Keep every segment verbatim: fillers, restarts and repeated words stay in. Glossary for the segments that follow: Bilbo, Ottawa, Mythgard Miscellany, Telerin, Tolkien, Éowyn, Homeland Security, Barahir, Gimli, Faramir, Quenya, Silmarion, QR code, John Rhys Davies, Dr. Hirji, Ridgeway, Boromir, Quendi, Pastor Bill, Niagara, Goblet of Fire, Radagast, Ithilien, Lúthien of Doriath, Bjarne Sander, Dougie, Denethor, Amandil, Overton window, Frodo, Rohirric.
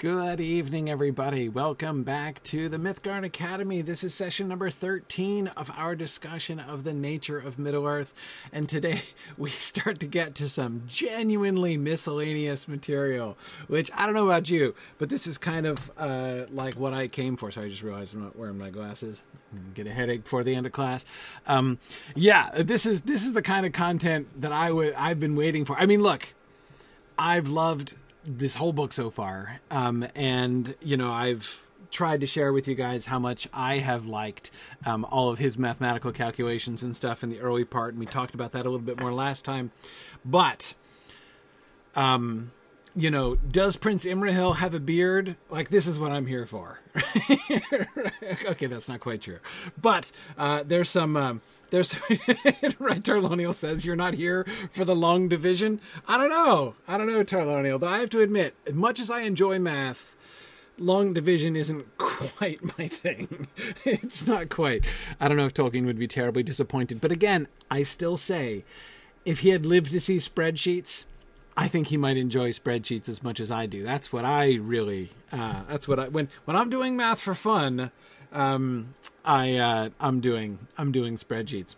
Good evening, everybody. Welcome back to the Mythgard Academy. This is session number thirteen of our discussion of the nature of Middle-earth. And today we start to get to some genuinely miscellaneous material, which I don't know about you, but this is kind of uh, like what I came for. So I just realized I'm not wearing my glasses. Get a headache before the end of class. Um, yeah, this is this is the kind of content that I w- I've been waiting for. I mean, look, I've loved this whole book so far. Um, and, you know, I've tried to share with you guys how much I have liked um, all of his mathematical calculations and stuff in the early part. And we talked about that a little bit more last time. But, um, you know, does Prince Imrahil have a beard? Like, this is what I'm here for. Okay, that's not quite true. But uh, there's some... Um, There's right. Tarlonial says you're not here for the long division. I don't know. I don't know, Tarlonial, but I have to admit, as much as I enjoy math, long division isn't quite my thing. It's not quite. I don't know if Tolkien would be terribly disappointed, but again, I still say, if he had lived to see spreadsheets, I think he might enjoy spreadsheets as much as I do. That's what I really. Uh, that's what I when when I'm doing math for fun. Um, I, uh, I'm doing, I'm doing spreadsheets,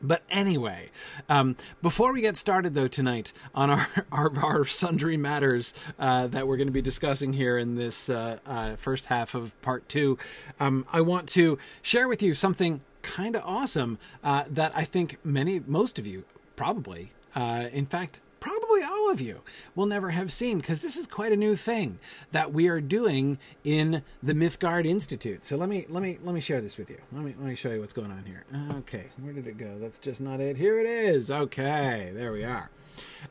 but anyway, um, before we get started though, tonight on our, our, our sundry matters, uh, that we're going to be discussing here in this, uh, uh, first half of part two, um, I want to share with you something kind of awesome, uh, that I think many, most of you probably, uh, in fact, probably all of you will never have seen, because this is quite a new thing that we are doing in the Mythgard Institute. So let me let me let me share this with you. Let me let me show you what's going on here. Okay, where did it go? That's just not it. Here it is. Okay, there we are.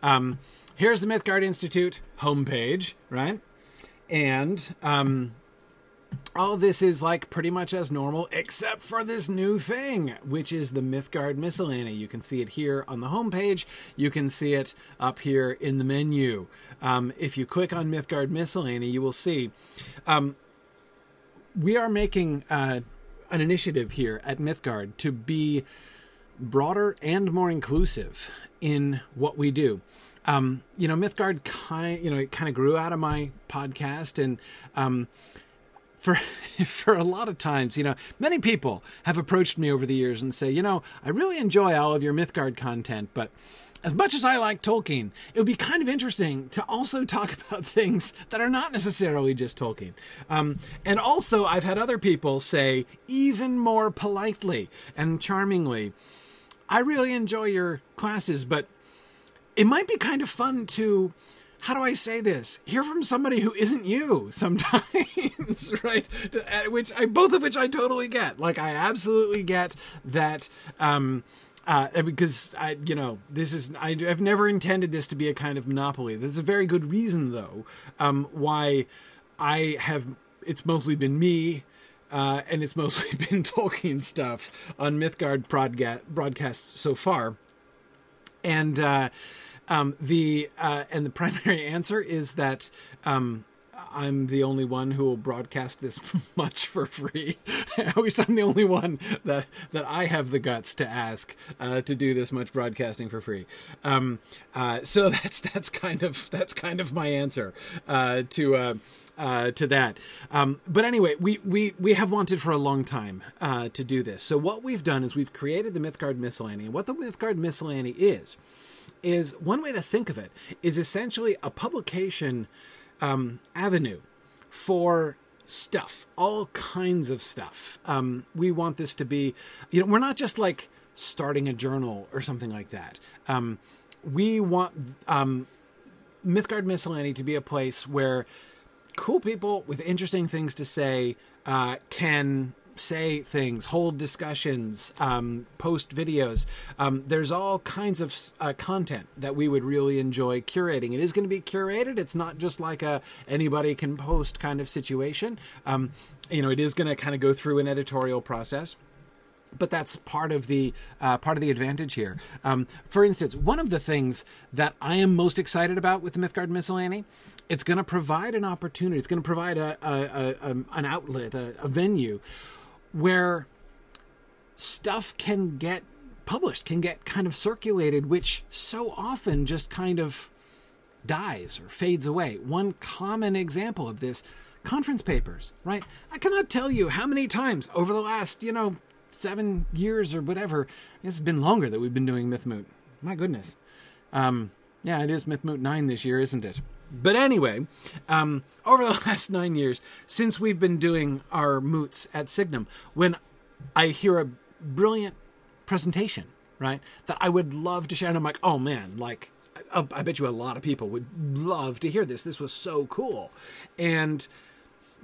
Um, here's the Mythgard Institute homepage, right? And um, all this is like pretty much as normal, except for this new thing, which is the Mythgard Miscellany. You can see it here on the homepage. You can see it up here in the menu. Um, if you click on Mythgard Miscellany, you will see um, we are making uh, an initiative here at Mythgard to be broader and more inclusive in what we do. Um, you know, Mythgard kind, you know, it kind of grew out of my podcast and. Um, For for a lot of times, you know, many people have approached me over the years and say, you know, I really enjoy all of your Mythgard content, but as much as I like Tolkien, it would be kind of interesting to also talk about things that are not necessarily just Tolkien. Um, and also, I've had other people say, even more politely and charmingly, I really enjoy your classes, but it might be kind of fun to... How do I say this? Hear from somebody who isn't you sometimes, right? Which I, both of which I totally get. Like, I absolutely get that, um, uh, because I, you know, this is, I, I've never intended this to be a kind of monopoly. There's a very good reason though, um, why I have, it's mostly been me, uh, and it's mostly been Tolkien stuff on Mythgard broadga- broadcasts so far. And, uh, Um, the uh, and the primary answer is that um, I'm the only one who will broadcast this much for free. At least I'm the only one that that I have the guts to ask uh, to do this much broadcasting for free. Um, uh, so that's that's kind of that's kind of my answer uh, to. Uh, Uh, to that. Um, but anyway, we, we, we have wanted for a long time uh, to do this. So what we've done is we've created the Mythgard Miscellany. And what the Mythgard Miscellany is, is one way to think of it is essentially a publication um, avenue for stuff, all kinds of stuff. Um, we want this to be, you know, we're not just like starting a journal or something like that. Um, we want um, Mythgard Miscellany to be a place where cool people with interesting things to say uh, can say things, hold discussions, um, post videos. Um, there's all kinds of uh, content that we would really enjoy curating. It is going to be curated. It's not just like a anybody can post kind of situation. Um, you know, it is going to kind of go through an editorial process. But that's part of the uh, part of the advantage here. Um, for instance, one of the things that I am most excited about with the Mythgard Miscellany, it's going to provide an opportunity. It's going to provide a, a, a, an outlet, a, a venue where stuff can get published, can get kind of circulated, which so often just kind of dies or fades away. One common example of this, conference papers, right? I cannot tell you how many times over the last, you know, seven years or whatever, it's been longer that we've been doing MythMoot. My goodness. Um, yeah, it is MythMoot nine this year, isn't it? But anyway, um, over the last nine years, since we've been doing our moots at Signum, when I hear a brilliant presentation, right, that I would love to share, and I'm like, oh man, like, I, I bet you a lot of people would love to hear this. This was so cool. And,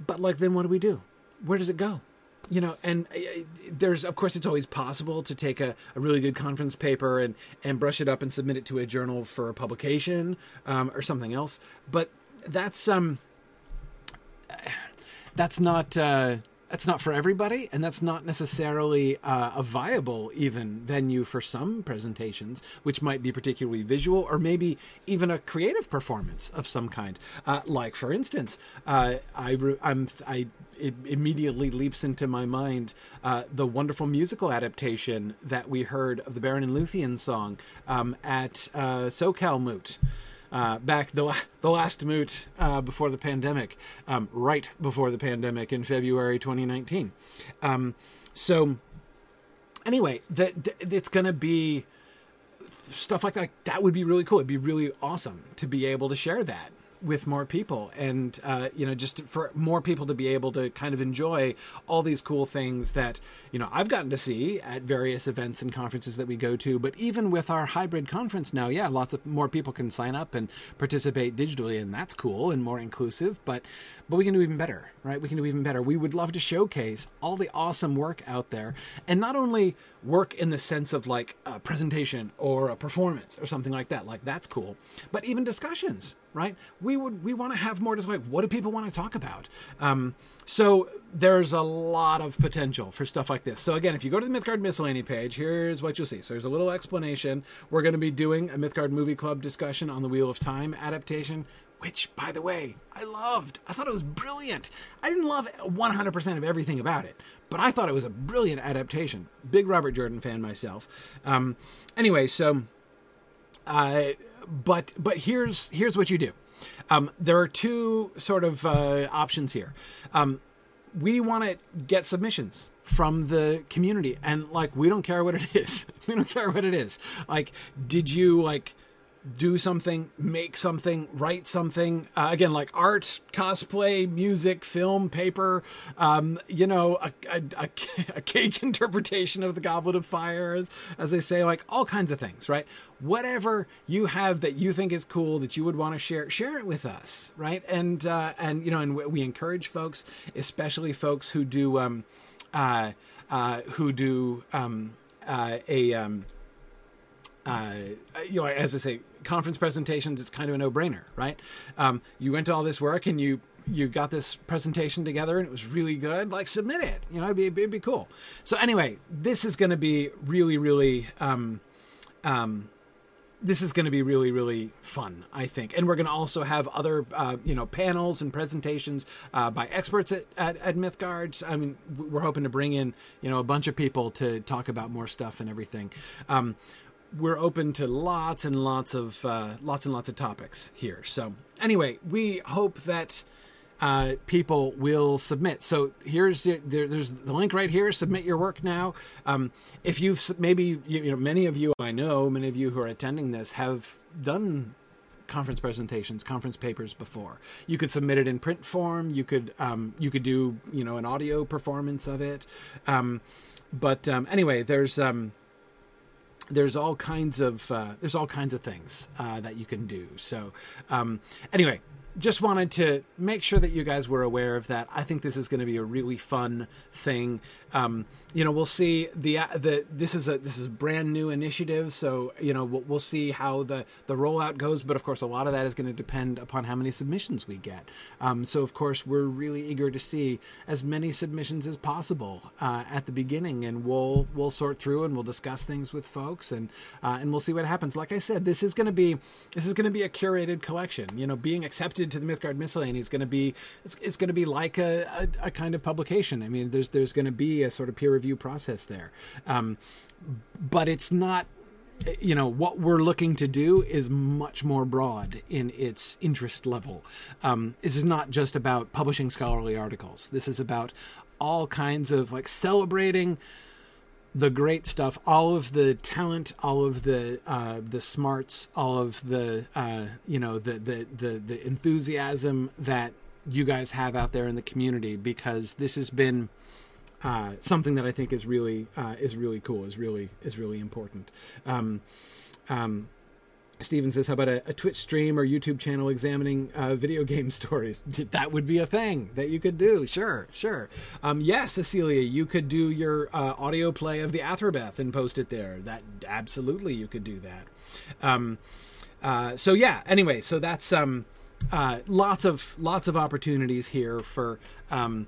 but like, then what do we do? Where does it go? You know, and there's, of course, it's always possible to take a, a really good conference paper and, and brush it up and submit it to a journal for a publication um, or something else. But that's um, that's not uh, that's not for everybody, and that's not necessarily uh, a viable even venue for some presentations, which might be particularly visual or maybe even a creative performance of some kind. Uh, like, for instance, uh, I I'm I. It immediately leaps into my mind uh, the wonderful musical adaptation that we heard of the Baron and Lúthien song um, at uh, SoCal Moot, uh, back the, the last Moot uh, before the pandemic, um, right before the pandemic in February twenty nineteen. Um, so anyway, that it's going to be stuff like that. That would be really cool. It'd be really awesome to be able to share that with more people, and uh, you know, just for more people to be able to kind of enjoy all these cool things that, you know, I've gotten to see at various events and conferences that we go to. But even with our hybrid conference now, yeah, lots of more people can sign up and participate digitally, and that's cool and more inclusive. But but we can do even better, right? We can do even better. We would love to showcase all the awesome work out there, and not only work in the sense of like a presentation or a performance or something like that. Like, that's cool, but even discussions. Right? We would, we want to have more, just like, what do people want to talk about? Um, so there's a lot of potential for stuff like this. So again, if you go to the Mythgard Miscellany page, here's what you'll see. So there's a little explanation. We're going to be doing a Mythgard Movie Club discussion on the Wheel of Time adaptation, which, by the way, I loved. I thought it was brilliant. I didn't love one hundred percent of everything about it, but I thought it was a brilliant adaptation. Big Robert Jordan fan myself. Um, anyway, so I... Uh, But but here's here's what you do. Um, there are two sort of uh, options here. Um, we want to get submissions from the community, and like, we don't care what it is. We don't care what it is. Like, did you like do something, make something, write something? Uh, again, like art, cosplay, music, film, paper. Um, you know, a, a, a cake interpretation of the Goblet of Fire, as, as they say, like all kinds of things, right? Whatever you have that you think is cool that you would want to share, share it with us, right? And uh, and you know, and we encourage folks, especially folks who do um, uh, uh, who do um, uh, a um, uh, you know, as I say, conference presentations. It's kind of a no-brainer, right? Um, you went to all this work and you you got this presentation together and it was really good. Like, submit it. You know, it'd be it'd be cool. So anyway, this is going to be really really. Um, um, This is going to be really, really fun, I think. And we're going to also have other, uh, you know, panels and presentations uh, by experts at, at, at Mythgard. I mean, we're hoping to bring in, you know, a bunch of people to talk about more stuff and everything. Um, we're open to lots and lots of, uh, lots and lots of topics here. So anyway, we hope that uh, people will submit. So here's the, there, there's the link right here. Submit your work now. Um, if you've maybe, you, you know, many of you, I know many of you who are attending this have done conference presentations, conference papers before. You could submit it in print form. You could, um, you could do, you know, an audio performance of it. Um, but, um, anyway, there's, um, there's all kinds of, uh, there's all kinds of things, uh, that you can do. So, um, anyway, just wanted to make sure that you guys were aware of that. I think this is going to be a really fun thing. Um, you know, we'll see the, uh, the, this is a, this is a brand new initiative. So, you know, we'll, we'll see how the, the rollout goes, but of course, a lot of that is going to depend upon how many submissions we get. Um, so of course we're really eager to see as many submissions as possible, uh, at the beginning, and we'll, we'll sort through and we'll discuss things with folks, and, uh, and we'll see what happens. Like I said, this is going to be, this is going to be a curated collection. You know, being accepted to the Mythgard Miscellany is going to be, it's, it's going to be like a, a, a kind of publication. I mean, there's, there's going to be a sort of peer review process there. Um, but it's not, you know, what we're looking to do is much more broad in its interest level. Um, this is not just about publishing scholarly articles. This is about all kinds of, like, celebrating the great stuff, all of the talent, all of the uh, the smarts, all of the uh, you know the, the the the enthusiasm that you guys have out there in the community, because this has been uh, something that I think is really uh, is really cool, is really is really important. Um, um, Steven says, how about a, a Twitch stream or YouTube channel examining uh, video game stories? That would be a thing that you could do. Sure, sure. Um, yes, Cecilia, you could do your uh, audio play of the Athrobeth and post it there. That absolutely, you could do that. Um, uh, so yeah, anyway, so that's um, uh, lots of lots of opportunities here for um,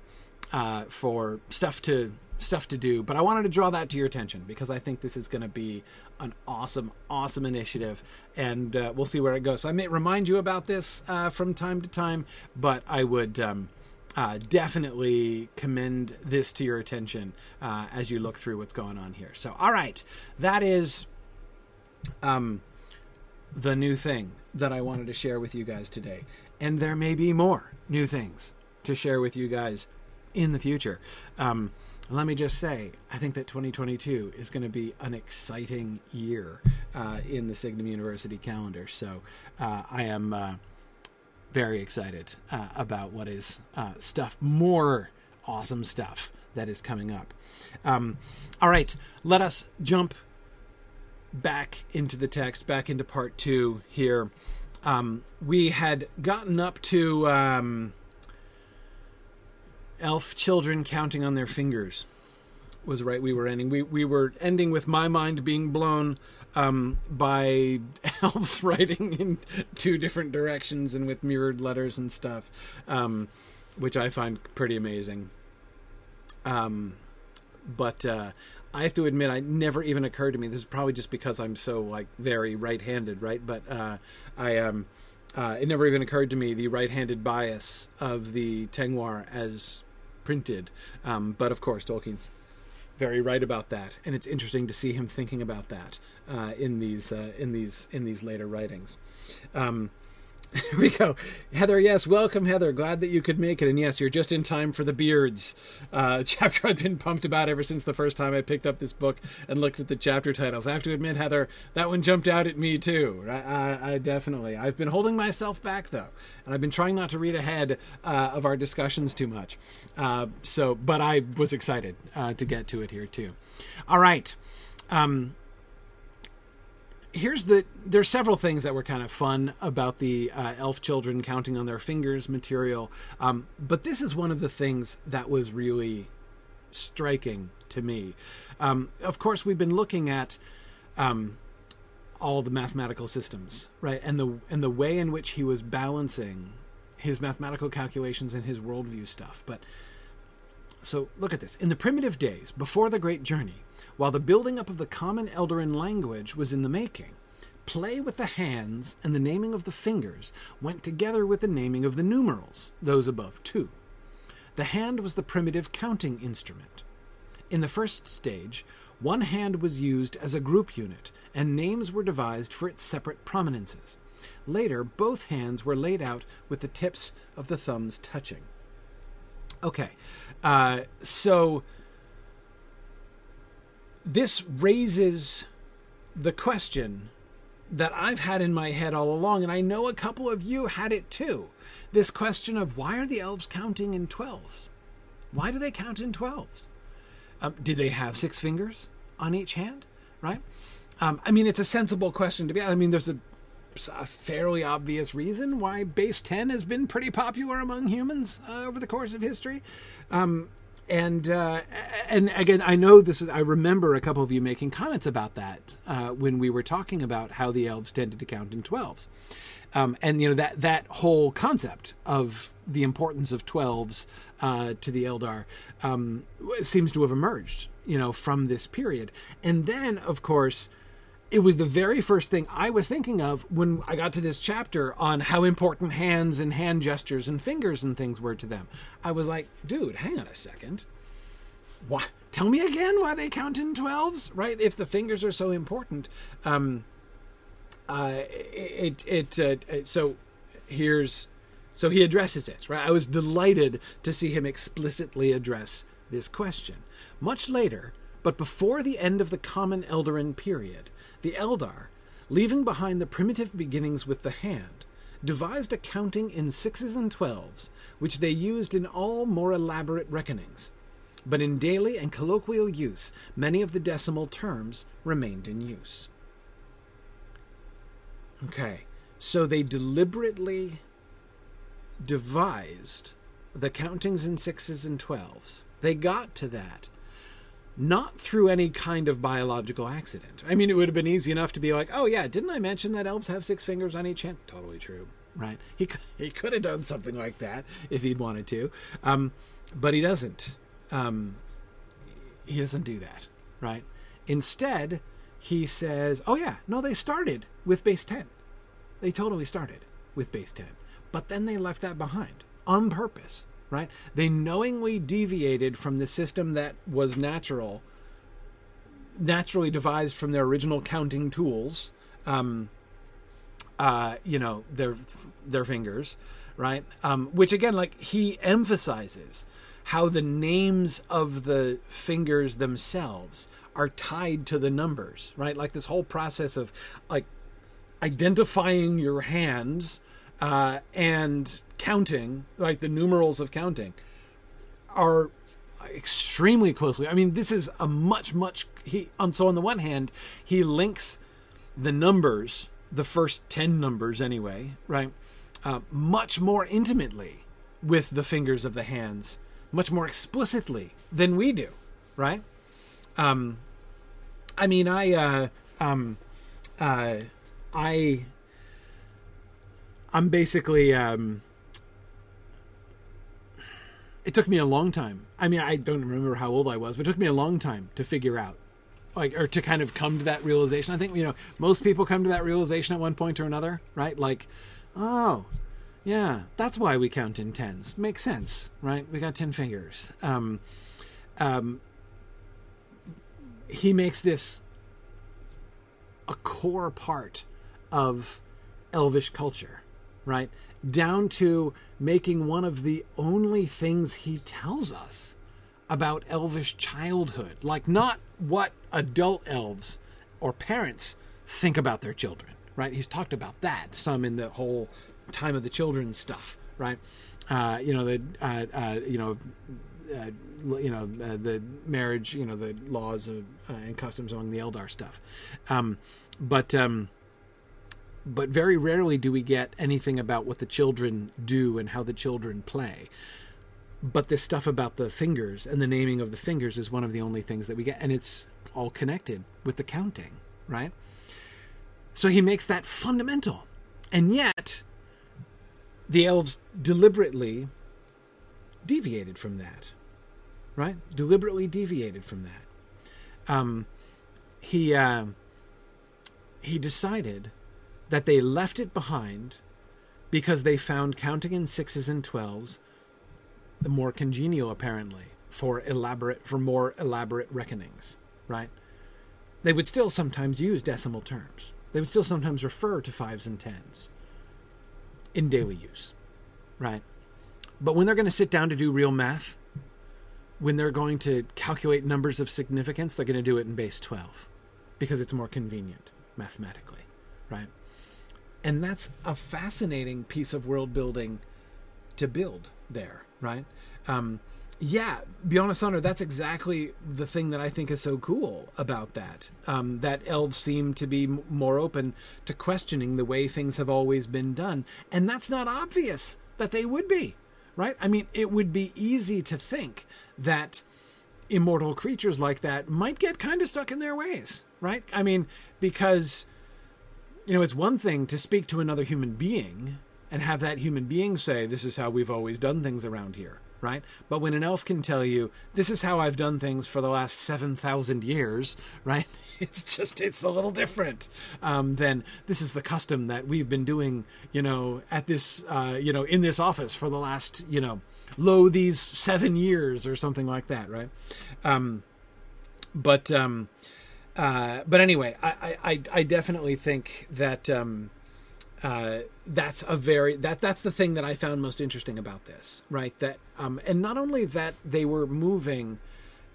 uh, for stuff to stuff to do. But I wanted to draw that to your attention because I think this is going to be an awesome, awesome initiative, and uh, we'll see where it goes. So I may remind you about this uh, from time to time, but I would um, uh, definitely commend this to your attention uh, as you look through what's going on here. So, all right, that is um, the new thing that I wanted to share with you guys today. And there may be more new things to share with you guys in the future. Um, Let me just say, I think that twenty twenty-two is going to be an exciting year uh, in the Signum University calendar. So uh, I am uh, very excited uh, about what is uh, stuff, more awesome stuff that is coming up. Um, all right, let us jump back into the text, back into part two here. Um, we had gotten up to... Um, Elf children counting on their fingers was right. We were ending. We we were ending with my mind being blown um, by elves writing in two different directions and with mirrored letters and stuff, um, which I find pretty amazing. Um, but uh, I have to admit, I never even occurred to me. This is probably just because I'm so like very right-handed, right? But uh, I um. Uh, it never even occurred to me the right-handed bias of the Tengwar as printed. Um, but, of course, Tolkien's very right about that. And it's interesting to see him thinking about that uh, in these uh, in these, in these later writings. Um, here we go. Heather, yes, welcome, Heather. Glad that you could make it. And, yes, you're just in time for the beards. Uh, chapter I've been pumped about ever since the first time I picked up this book and looked at the chapter titles. I have to admit, Heather, that one jumped out at me, too. I, I, I definitely. I've been holding myself back, though. And I've been trying not to read ahead uh, of our discussions too much. Uh, so, but I was excited uh, to get to it here, too. All right. Um Here's the, there's several things that were kind of fun about the uh, elf children counting on their fingers material. Um, but this is one of the things that was really striking to me. Um, of course, we've been looking at um, all the mathematical systems, right? And the, and the way in which he was balancing his mathematical calculations and his worldview stuff. But so look at this. In the primitive days, before the Great Journey, while the building up of the common Eldarin language was in the making, play with the hands and the naming of the fingers went together with the naming of the numerals, those above two. The hand was the primitive counting instrument. In the first stage, one hand was used as a group unit, and names were devised for its separate prominences. Later, both hands were laid out with the tips of the thumbs touching. Okay, uh, so... this raises the question that I've had in my head all along, and I know a couple of you had it too. This question of why are the elves counting in twelves? Why do they count in twelves? Um, did they have six fingers on each hand, right? Um, I mean, it's a sensible question to be. I mean, there's a, a fairly obvious reason why base ten has been pretty popular among humans uh, over the course of history. Um And uh, and again, I know this is, I remember a couple of you making comments about that uh, when we were talking about how the elves tended to count in twelves. Um, and, you know, that, that whole concept of the importance of twelves uh, to the Eldar um, seems to have emerged, you know, from this period. And then, of course, it was the very first thing I was thinking of when I got to this chapter on how important hands and hand gestures and fingers and things were to them. I was like, dude, hang on a second. Why? Tell me again why they count in twelves, right? If the fingers are so important, um, uh, it it, uh, it so here's so he addresses it, right? I was delighted to see him explicitly address this question. Much later, but before the end of the Common Eldarin period, the Eldar, leaving behind the primitive beginnings with the hand, devised a counting in sixes and twelves, which they used in all more elaborate reckonings. But in daily and colloquial use, many of the decimal terms remained in use. Okay, so they deliberately devised the countings in sixes and twelves. They got to that not through any kind of biological accident. I mean, it would have been easy enough to be like, oh yeah, didn't I mention that elves have six fingers on each hand? Totally true, right? He could, he could have done something like that if he'd wanted to, um, but he doesn't. Um, he doesn't do that, right? Instead, he says, oh yeah, no, they started with base ten. They totally started with base ten, but then they left that behind on purpose. Right? They knowingly deviated from the system that was natural, naturally devised from their original counting tools, um, uh, you know, their their fingers, right? Um, which again, like he emphasizes how the names of the fingers themselves are tied to the numbers, right? Like this whole process of like identifying your hands uh, and counting, like the numerals of counting, are extremely closely. I mean, this is a much, much... He, um, so on the one hand, he links the numbers, the first ten numbers anyway, right, uh, much more intimately with the fingers of the hands, much more explicitly than we do, right? Um, I mean, I... Uh, um, uh, I I'm basically... Um, It took me a long time. I mean, I don't remember how old I was, but it took me a long time to figure out, like, or to kind of come to that realization. I think, you know, most people come to that realization at one point or another, right? Like, oh, yeah, that's why we count in tens. Makes sense, right? We got ten fingers. Um, um, he makes this a core part of Elvish culture, right? Down to making one of the only things he tells us about Elvish childhood. Like, not what adult elves or parents think about their children, right? He's talked about that some in the whole time of the children stuff, right? Uh, you know, the, uh, uh, you know, uh, you know, uh, the marriage, you know, the laws of, uh, and customs among the Eldar stuff. Um, but, um, But very rarely do we get anything about what the children do and how the children play. But this stuff about the fingers and the naming of the fingers is one of the only things that we get. And it's all connected with the counting, right? So he makes that fundamental. And yet, the elves deliberately deviated from that, right? Deliberately deviated from that. Um, he, uh, he decided... that they left it behind because they found counting in sixes and twelves the more congenial, apparently, for elaborate for more elaborate reckonings, right? They would still sometimes use decimal terms. They would still sometimes refer to fives and tens in daily use, right? But when they're going to sit down to do real math, when they're going to calculate numbers of significance, they're going to do it in base twelve because it's more convenient mathematically, right? And that's a fascinating piece of world building to build there, right? Um, yeah, Bjarne Sander, that's exactly the thing that I think is so cool about that, um, that elves seem to be m- more open to questioning the way things have always been done. And that's not obvious that they would be, right? I mean, it would be easy to think that immortal creatures like that might get kind of stuck in their ways, right? I mean, because... You know, it's one thing to speak to another human being and have that human being say, this is how we've always done things around here, right? But when an elf can tell you, this is how I've done things for the last seven thousand years, right? It's just, it's a little different um, than this is the custom that we've been doing, you know, at this, uh, you know, in this office for the last, you know, lo, these seven years or something like that, right? Um, but um, uh, but anyway, I, I I definitely think that um, uh, that's a very that that's the thing that I found most interesting about this, right? That um, and not only that they were moving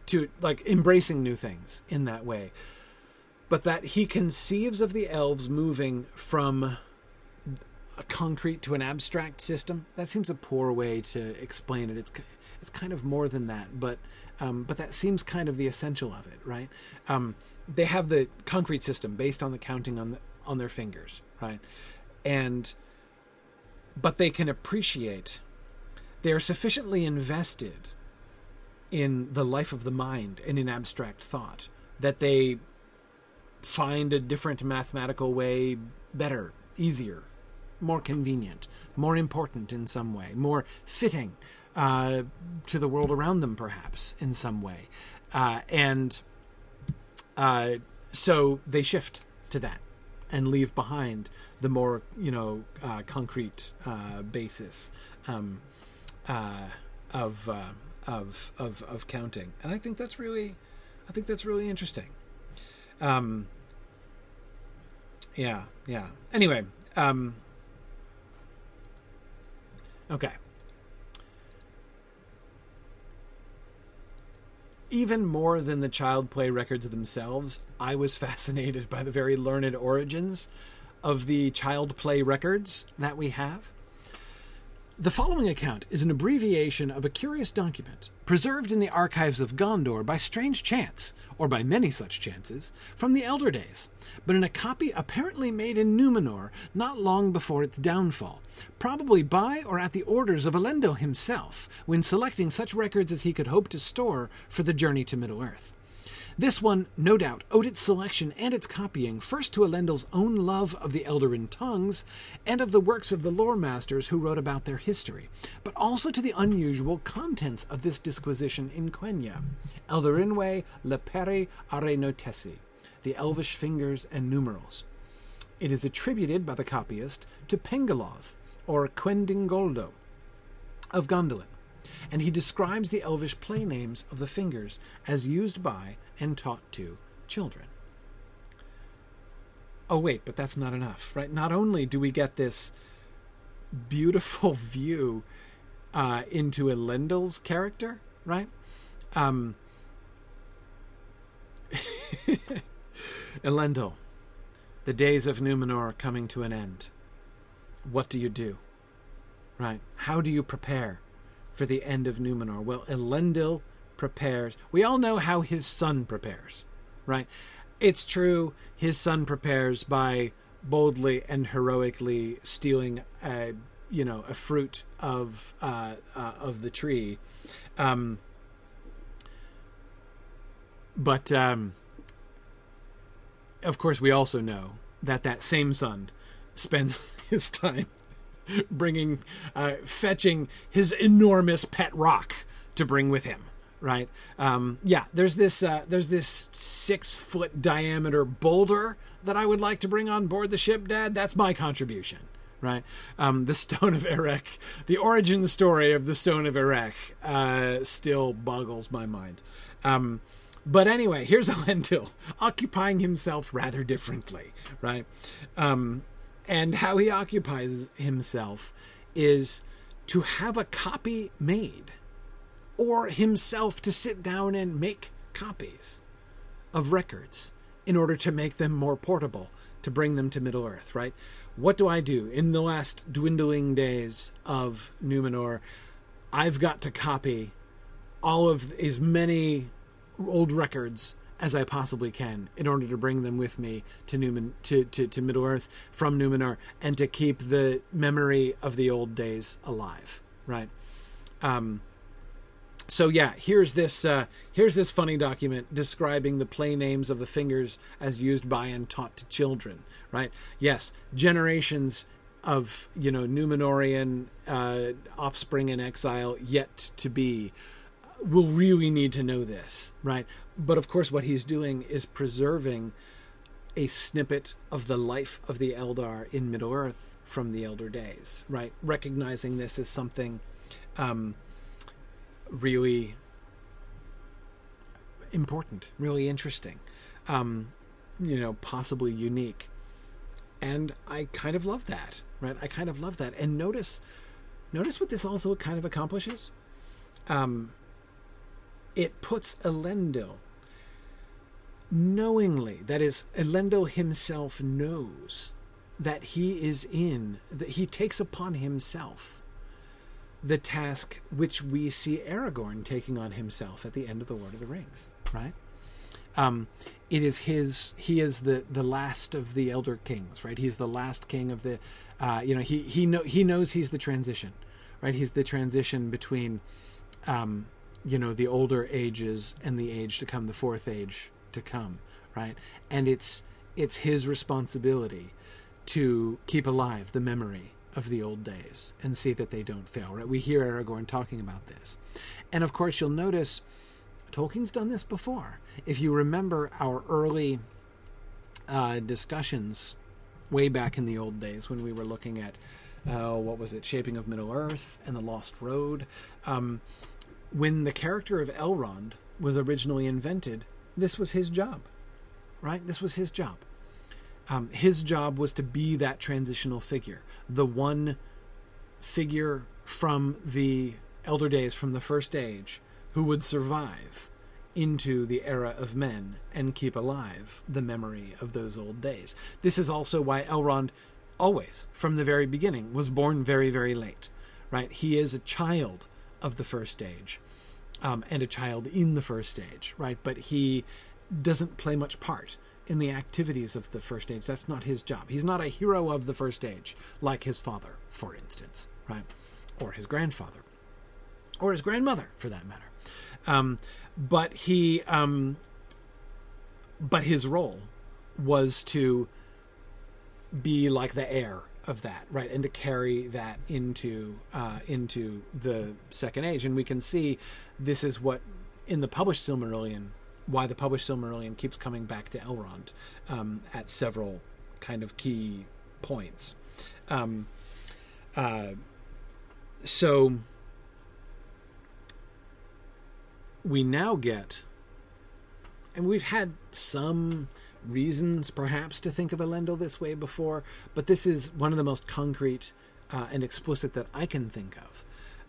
to like embracing new things in that way, but that he conceives of the elves moving from a concrete to an abstract system. That seems a poor way to explain it. It's it's kind of more than that, but um, but that seems kind of the essential of it, right? Um, they have the concrete system based on the counting on the, on their fingers, right? And but they can appreciate. They are sufficiently invested in the life of the mind and in abstract thought that they find a different mathematical way better, easier, more convenient, more important in some way, more fitting uh, to the world around them, perhaps, in some way. Uh, and uh, so they shift to that and leave behind the more, you know, uh, concrete uh, basis um, uh, of... Uh, Of, of of counting, and I think that's really, I think that's really interesting. Um, yeah, yeah. Anyway, um, okay. Even more than the child play records themselves, I was fascinated by the very learned origins of the child play records that we have. The following account is an abbreviation of a curious document preserved in the archives of Gondor by strange chance, or by many such chances, from the Elder days, but in a copy apparently made in Numenor not long before its downfall, probably by or at the orders of Elendil himself when selecting such records as he could hope to store for the journey to Middle-earth. This one, no doubt, owed its selection and its copying first to Elendil's own love of the Eldarin tongues and of the works of the lore masters who wrote about their history, but also to the unusual contents of this disquisition in Quenya, Eldarinwe Leperi Arenotesi, the Elvish fingers and numerals. It is attributed by the copyist to Pengolodh, or Quendingoldo, of Gondolin, and he describes the Elvish play names of the fingers as used by and taught to children. Oh wait, but that's not enough, right? Not only do we get this beautiful view uh, into Elendil's character, right? Um, Elendil, the days of Numenor are coming to an end. What do you do, right? How do you prepare for the end of Numenor? Well, Elendil prepares. We all know how his son prepares, right? It's true, his son prepares by boldly and heroically stealing a, you know, a fruit of uh, uh, of the tree. Um, but um, of course, we also know that that same son spends his time bringing, uh, fetching his enormous pet rock to bring with him, right? Um, yeah, there's this, uh, there's this six foot diameter boulder that I would like to bring on board the ship, Dad. That's my contribution, right? Um, the Stone of Erech, the origin story of the Stone of Erech, uh, still boggles my mind. Um, but anyway, here's Elendil occupying himself rather differently, right? Um, And how he occupies himself is to have a copy made, or himself to sit down and make copies of records in order to make them more portable, to bring them to Middle-earth, right? What do I do in the last dwindling days of Numenor? I've got to copy all of as many old records as I possibly can in order to bring them with me to Numen to, to, to Middle-earth from Numenor, and to keep the memory of the old days alive, right? Um, so yeah, here's this uh, here's this funny document describing the play names of the fingers as used by and taught to children, right? Yes, generations of, you know, Numenorean uh, offspring in exile yet to be will really need to know this, right? But of course, what he's doing is preserving a snippet of the life of the Eldar in Middle-earth from the Elder days, right? Recognizing this as something um, really important, really interesting, um, you know, possibly unique. And I kind of love that, right? I kind of love that. And notice, notice what this also kind of accomplishes. Um, it puts Elendil knowingly, that is, Elendil himself knows that he is in, that he takes upon himself the task which we see Aragorn taking on himself at the end of The Lord of the Rings, right? Um, it is his, he is the, the last of the Elder Kings, right? He's the last king of the, uh, you know, he, he, know, he knows he's the transition, right? He's the transition between, um, you know, the older ages and the age to come, the fourth age to come, right? And it's, it's his responsibility to keep alive the memory of the old days and see that they don't fail, right? We hear Aragorn talking about this. And of course, you'll notice Tolkien's done this before. If you remember our early uh, discussions way back in the old days when we were looking at, uh, what was it, Shaping of Middle-earth and The Lost Road, um, when the character of Elrond was originally invented, this was his job, right? This was his job. Um, his job was to be that transitional figure, the one figure from the Elder Days, from the First Age, who would survive into the era of men and keep alive the memory of those old days. This is also why Elrond always, from the very beginning, was born very, very late, right? He is a child of the First Age, um, and a child in the First Age, right? But he doesn't play much part in the activities of the First Age. That's not his job. He's not a hero of the First Age, like his father, for instance, right? Or his grandfather. Or his grandmother, for that matter. Um, but he, um, but his role was to be like the heir of that, right, and to carry that into uh, into the Second Age. And we can see this is what, in the published Silmarillion, why the published Silmarillion keeps coming back to Elrond um, at several kind of key points. Um, uh, so. We now get, and we've had some reasons perhaps to think of Elendil this way before, but this is one of the most concrete uh, and explicit that I can think of,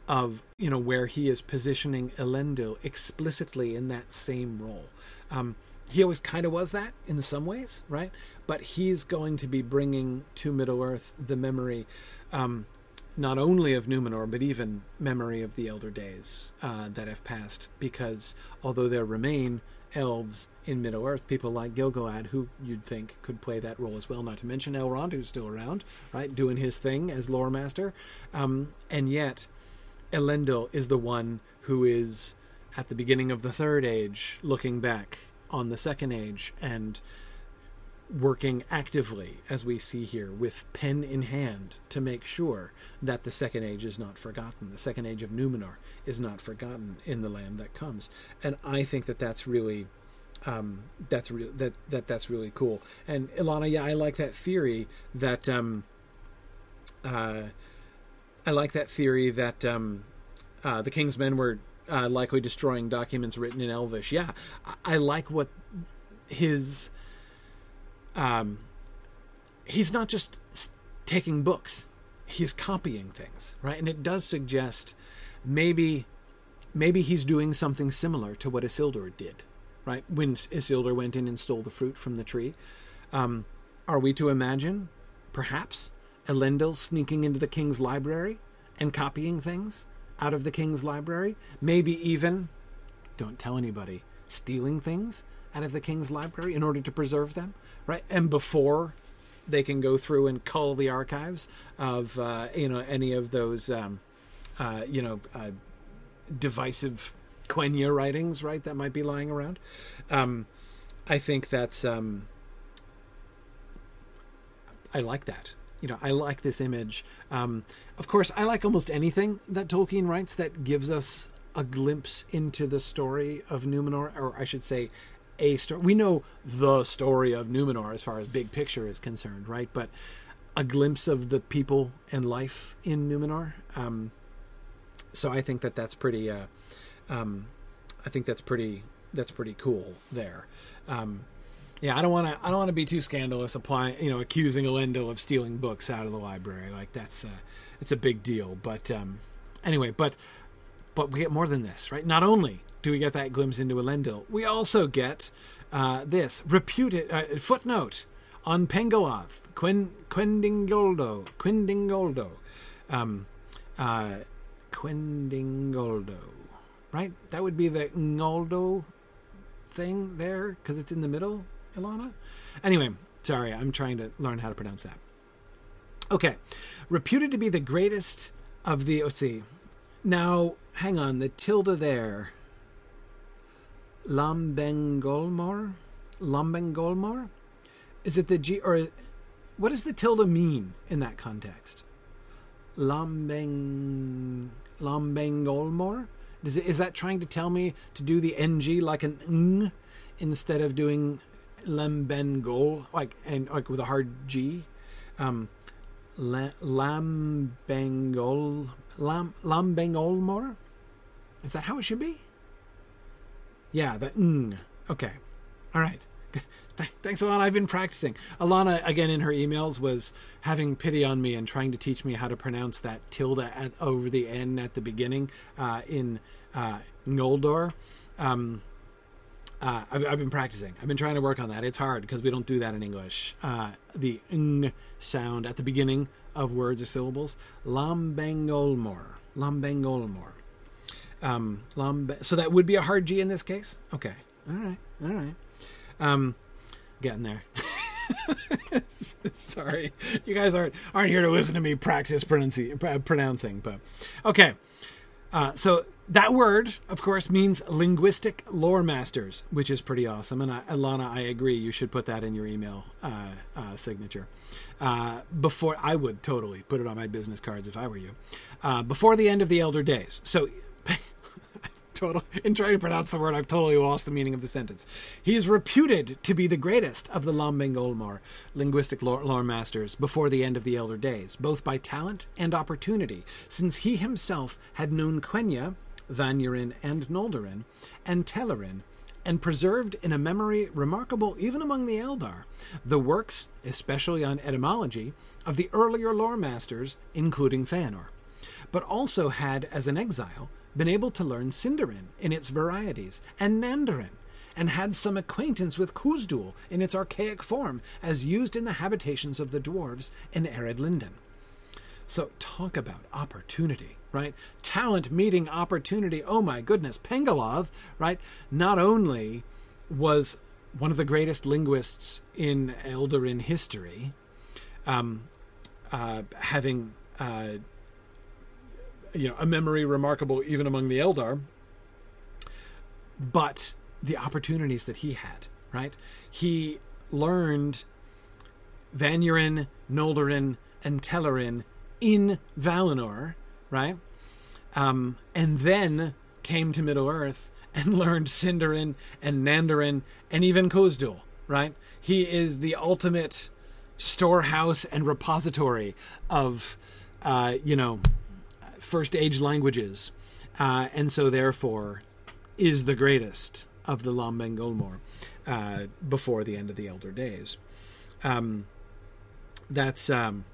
of, you know, where he is positioning Elendil explicitly in that same role. Um, he always kind of was that in some ways, right? But he's going to be bringing to Middle-earth the memory, um, not only of Numenor, but even memory of the Elder Days uh, that have passed, because although there remain elves in Middle-earth, people like Gilgalad, who you'd think could play that role as well, not to mention Elrond, who's still around, right, doing his thing as lore master. Um, and yet, Elendil is the one who is, at the beginning of the Third Age, looking back on the Second Age and working actively, as we see here, with pen in hand to make sure that the Second Age is not forgotten. The Second Age of Numenor is not forgotten in the land that comes. And I think that that's really, um, that's re that, that that's really cool. And Ilana, yeah, I like that theory that, um, uh, I like that theory that um, uh, the King's Men were uh, likely destroying documents written in Elvish. Yeah, I, I like what his... Um, he's not just taking books, he's copying things, right? And it does suggest maybe, maybe he's doing something similar to what Isildur did, right? When Isildur went in and stole the fruit from the tree. Um, are we to imagine, perhaps, Elendil sneaking into the king's library and copying things out of the king's library? Maybe even, don't tell anybody, stealing things out of the king's library in order to preserve them, right? And before they can go through and cull the archives of, uh, you know, any of those, um, uh, you know, uh, divisive Quenya writings, right, that might be lying around. Um, I think that's, um, I like that. You know, I like this image. Um, of course, I like almost anything that Tolkien writes that gives us a glimpse into the story of Numenor, or I should say, a story. We know the story of Numenor as far as big picture is concerned, right? But a glimpse of the people and life in Numenor. Um, so I think that that's pretty, uh, um, I think that's pretty that's pretty cool there. Um, yeah, I don't want to I don't want to be too scandalous, applying you know accusing Elendil of stealing books out of the library. Like that's a, it's a big deal. But um, anyway, but but we get more than this, right? Not only do we get that glimpse into Elendil, we also get uh, this reputed uh, footnote on Pengolodh, Quendingoldo, Quendingoldo, um, uh, Quendingoldo, right? That would be the Ngoldo thing there, because it's in the middle, Ilana. Anyway, sorry, I'm trying to learn how to pronounce that. Okay, reputed to be the greatest of the, let's see, now, hang on, the tilde there, Lambengolmor, Lambengolmor? Is it the G or what does the tilde mean in that context? Lambeng Lambengolmor? Does it, is that trying to tell me to do the ng like an ng instead of doing lambengol like and like with a hard g? Um, lambengol lam lambengolmor? Is that how it should be? Yeah, the ng. Okay, all right. Thanks, Alana. I've been practicing. Alana, again, in her emails, was having pity on me and trying to teach me how to pronounce that tilde at, over the N at the beginning uh, in uh, Noldor. Um, uh, I've, I've been practicing. I've been trying to work on that. It's hard because we don't do that in English. Uh, the ng sound at the beginning of words or syllables. Lambengolmor. Lambengolmor. Um, lambe- so that would be a hard G in this case? Okay. All right. All right. Um, getting there. Sorry, you guys aren't aren't here to listen to me practice pronunci- pr- pronouncing, but okay. Uh, so that word, of course, means linguistic lore masters, which is pretty awesome. And I, Alana, I agree. You should put that in your email uh, uh, signature. Uh, before I would totally put it on my business cards if I were you. Uh, before the end of the Elder Days. So. In trying to pronounce the word, I've totally lost the meaning of the sentence. He is reputed to be the greatest of the Lambengolmor, linguistic lore, lore masters, before the end of the Elder Days, both by talent and opportunity, since he himself had known Quenya, Vanyarin, and Noldorin, and Telerin, and preserved in a memory remarkable even among the Eldar, the works, especially on etymology, of the earlier lore masters, including Fëanor, but also had, as an exile, been able to learn Sindarin in its varieties, and Nandarin, and had some acquaintance with Khúzdul in its archaic form, as used in the habitations of the dwarves in arid Linden. So talk about opportunity, right? Talent meeting opportunity. Oh my goodness, Pengolodh, right? Not only was one of the greatest linguists in Eldarin history, um, uh, having... Uh, you know, a memory remarkable even among the Eldar, but the opportunities that he had, right? He learned Vanyarin, Noldorin, and Telerin in Valinor, right? Um, and then came to Middle-earth and learned Sindarin and Nandarin and even Khúzdul, right? He is the ultimate storehouse and repository of, uh, you know... First Age languages, uh, and so therefore is the greatest of the Lambengolmor uh, before the end of the Elder Days. Um, that's um,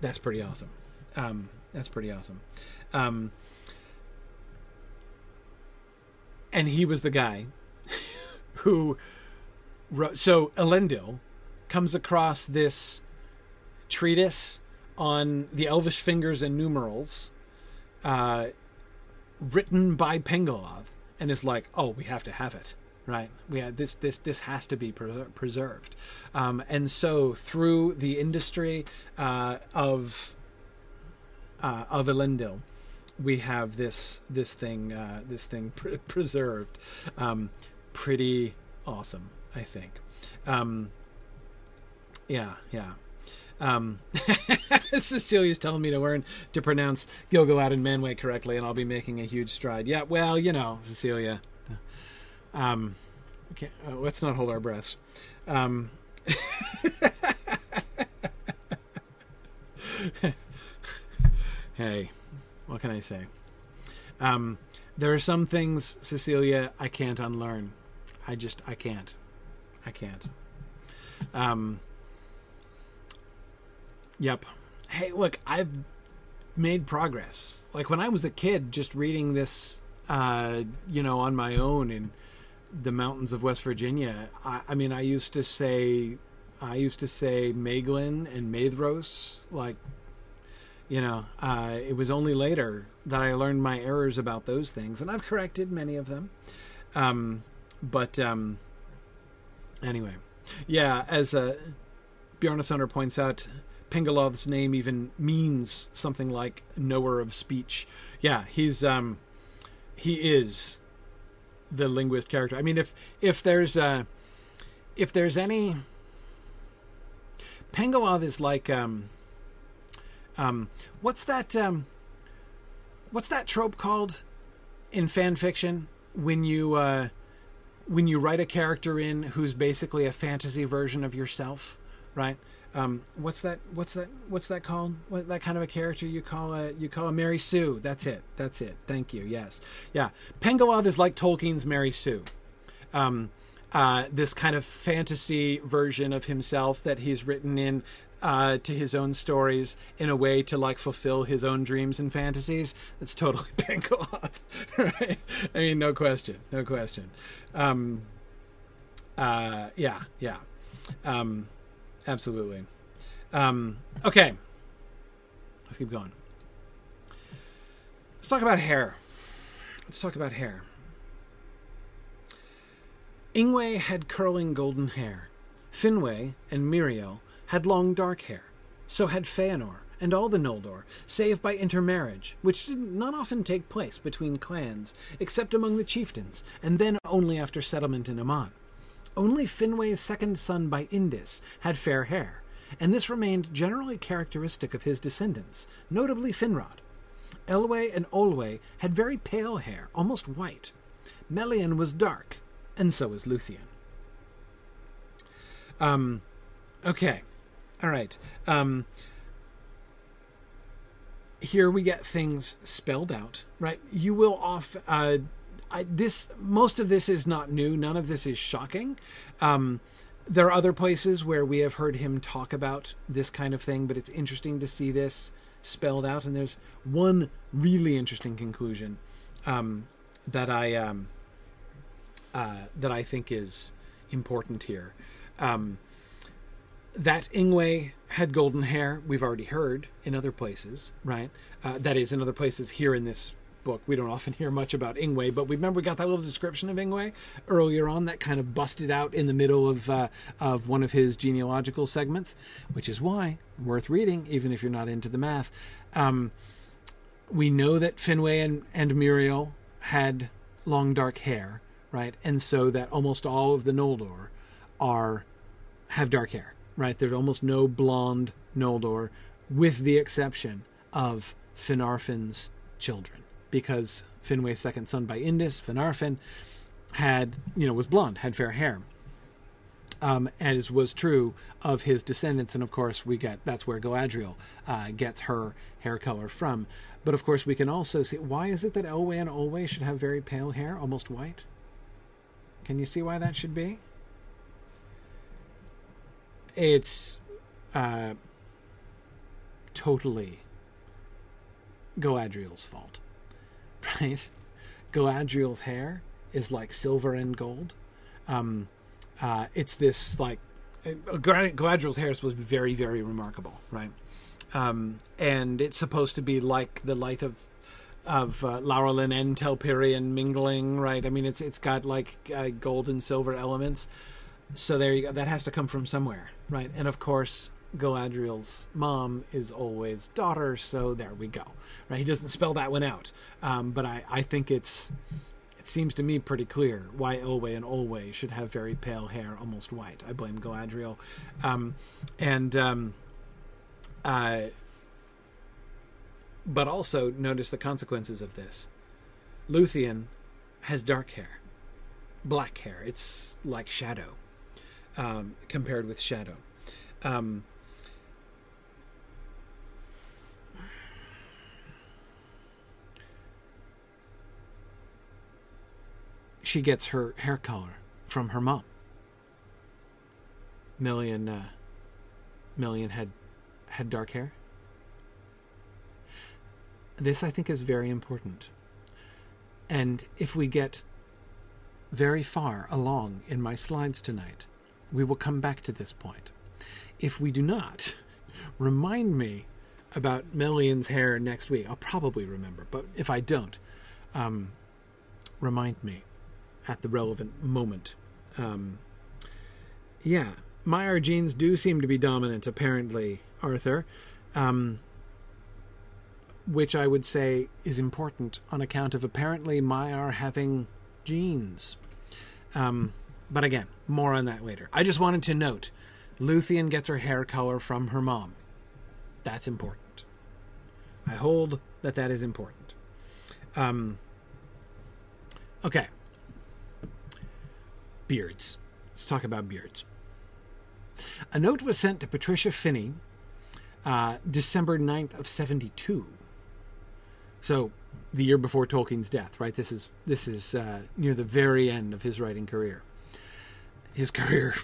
that's pretty awesome. Um, that's pretty awesome. Um, and he was the guy who wrote. So Elendil comes across this treatise on the Elvish fingers and numerals, uh, written by Pengolodh, and is like, oh, we have to have it, right? We had this, this, this has to be pre- preserved. Um, and so through the industry, uh, of, uh, of Elendil, we have this, this thing, uh, this thing pre- preserved, um, pretty awesome, I think. Um, yeah, yeah. Um, Cecilia's telling me to learn to pronounce Gilgalad and Manwë correctly, and I'll be making a huge stride. Yeah, well, you know, Cecilia, um, okay, uh, let's not hold our breaths. Um, hey, what can I say? Um, There are some things, Cecilia, I can't unlearn. I just, I can't. I can't. Um, yep. Hey, look, I've made progress. Like, when I was a kid, just reading this, uh, you know, on my own in the mountains of West Virginia, I, I mean, I used to say, I used to say Maeglin and Maedhros, like, you know, uh, it was only later that I learned my errors about those things, and I've corrected many of them. Um, but um, anyway, yeah, as uh, Bjarnasonar points out, Pengolodh's name even means something like knower of speech. Yeah, he's um, he is the linguist character. I mean, if if there's uh, if there's any, Pengolodh is like um, um, what's that um, what's that trope called in fan fiction when you uh, when you write a character in who's basically a fantasy version of yourself, right? Um, what's that? What's that? What's that called? What, that kind of a character you call a you call a Mary Sue? That's it. That's it. Thank you. Yes. Yeah. Pengolodh is like Tolkien's Mary Sue, um, uh, this kind of fantasy version of himself that he's written in uh, to his own stories in a way to like fulfill his own dreams and fantasies. That's totally Pengolodh, right? I mean, no question. No question. Um, uh, yeah. Yeah. Um, Absolutely. Um, okay. Let's keep going. Let's talk about hair. Let's talk about hair. Ingwë had curling golden hair. Finwë and Miriel had long dark hair. So had Feanor and all the Noldor, save by intermarriage, which did not often take place between clans, except among the chieftains, and then only after settlement in Aman. Only Finwë's second son by Indis had fair hair, and this remained generally characteristic of his descendants, notably Finrod. Elwë and Olwë had very pale hair, almost white. Melian was dark, and so was Lúthien. Um, okay, all right. Um, here we get things spelled out, right? You will off... Uh, I, this most of this is not new. None of this is shocking. Um, there are other places where we have heard him talk about this kind of thing, but it's interesting to see this spelled out. And there's one really interesting conclusion um, that I um, uh, that I think is important here. Um, that Ingwë had golden hair. We've already heard in other places, right? Uh, that is in other places here in this book. We don't often hear much about Ingwë, but remember we got that little description of Ingwë earlier on that kind of busted out in the middle of uh, of one of his genealogical segments, which is why worth reading, even if you're not into the math. Um, we know that Finwë and, and Miriel had long dark hair, right? And so that almost all of the Noldor are have dark hair, right? There's almost no blonde Noldor, with the exception of Finarfin's children, because Finwë's second son by Indis, Finarfin, had, you know, was blonde, had fair hair, um, as was true of his descendants. And of course, we get that's where Galadriel uh, gets her hair color from. But of course, we can also see, why is it that Elwë and Olwë should have very pale hair, almost white? Can you see why that should be? It's uh, totally Galadriel's fault. Right? Galadriel's hair is like silver and gold. Um, uh, it's this, like, Galadriel's hair is supposed to be very, very remarkable, right? Um, and it's supposed to be like the light of of uh, Laurelin and Telperion mingling, right? I mean, it's it's got, like, uh, gold and silver elements. So there you go. That has to come from somewhere, right? And, of course, Galadriel's mom is always daughter, so there we go. Right? He doesn't spell that one out, um, but I, I think it's it seems to me pretty clear why Elwë and Olwë should have very pale hair, almost white. I blame Galadriel, um, and um, uh, but also notice the consequences of this. Lúthien has dark hair, black hair. It's like shadow um, compared with shadow. Um, she gets her hair color from her mom. Melian, uh, Melian had, had dark hair. This, I think, is very important. And if we get very far along in my slides tonight, we will come back to this point. If we do not, remind me about Melian's hair next week. I'll probably remember, but if I don't, um, remind me at the relevant moment. Um, yeah, Maiar genes do seem to be dominant, apparently, Arthur, um, which I would say is important on account of apparently Maiar having genes. Um, but again, more on that later. I just wanted to note, Lúthien gets her hair color from her mom. That's important. I hold that that is important. Um, okay. Beards. Let's talk about beards. A note was sent to Patricia Finney, uh, December ninth of seventy-two. So the year before Tolkien's death, right? This is this is uh, near the very end of his writing career. His career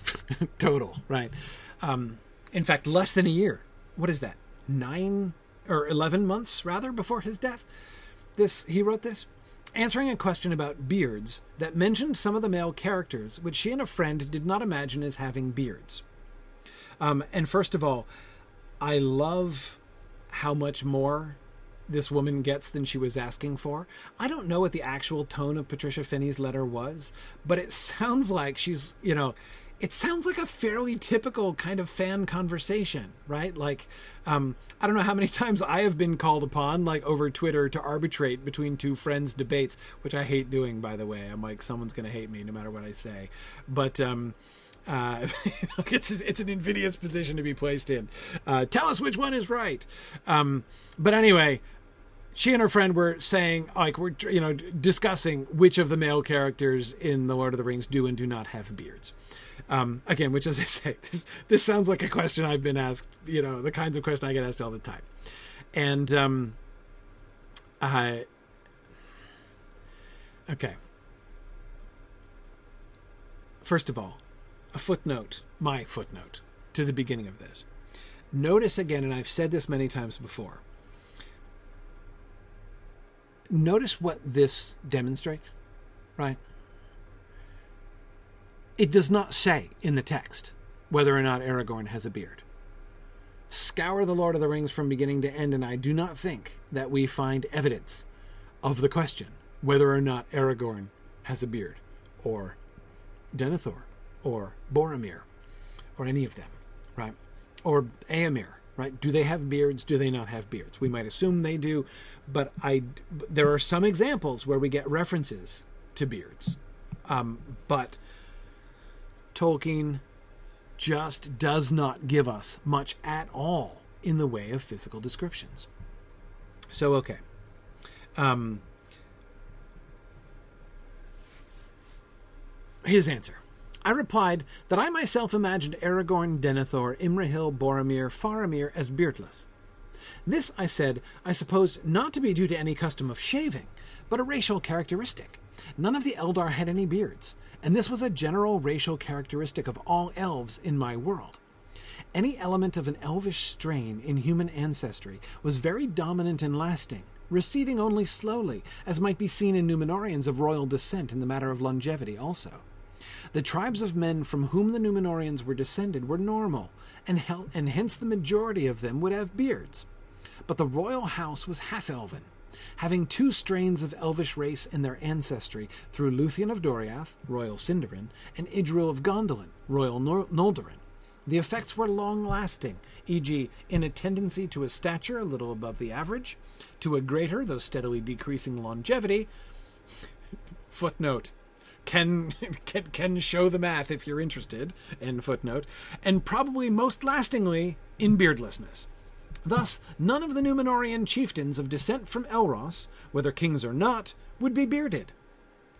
total, right? Um, in fact, less than a year. What is that? Nine or eleven months, rather, before his death? This he wrote this, answering a question about beards that mentioned some of the male characters, which she and a friend did not imagine as having beards. Um, and first of all, I love how much more this woman gets than she was asking for. I don't know what the actual tone of Patricia Finney's letter was, but it sounds like she's, you know, it sounds like a fairly typical kind of fan conversation, right? Like, um, I don't know how many times I have been called upon, like over Twitter, to arbitrate between two friends' debates, which I hate doing, by the way. I'm like, someone's going to hate me no matter what I say. But, um, Uh, it's it's an invidious position to be placed in. Uh, tell us which one is right. Um, but anyway, she and her friend were saying, like, we're, you know, discussing which of the male characters in The Lord of the Rings do and do not have beards. Um, again, which, as I say, this, this sounds like a question I've been asked, you know, the kinds of question I get asked all the time. And, um, I, okay. First of all, a footnote, my footnote, to the beginning of this. Notice again, and I've said this many times before, notice what this demonstrates, right? It does not say in the text whether or not Aragorn has a beard. Scour the Lord of the Rings from beginning to end, and I do not think that we find evidence of the question whether or not Aragorn has a beard, or Denethor, or Boromir, or any of them, right? Or Éomer, right? Do they have beards? Do they not have beards? We might assume they do, but I, there are some examples where we get references to beards. Um, but Tolkien just does not give us much at all in the way of physical descriptions. So, okay. Um, his answer. I replied that I myself imagined Aragorn, Denethor, Imrahil, Boromir, Faramir as beardless. This, I said, I supposed not to be due to any custom of shaving, but a racial characteristic. None of the Eldar had any beards, and this was a general racial characteristic of all elves in my world. Any element of an elvish strain in human ancestry was very dominant and lasting, receding only slowly, as might be seen in Numenorians of royal descent in the matter of longevity also. The tribes of men from whom the Numenorians were descended were normal, and, hel- and hence the majority of them would have beards. But the royal house was half-elven, having two strains of elvish race in their ancestry through Lúthien of Doriath, royal Sindarin, and Idril of Gondolin, royal Nor- Noldorin. The effects were long-lasting, for example in a tendency to a stature a little above the average, to a greater, though steadily decreasing longevity. Footnote. Can, can can show the math if you're interested, end footnote, and probably most lastingly in beardlessness. Thus, none of the Numenorean chieftains of descent from Elros, whether kings or not, would be bearded.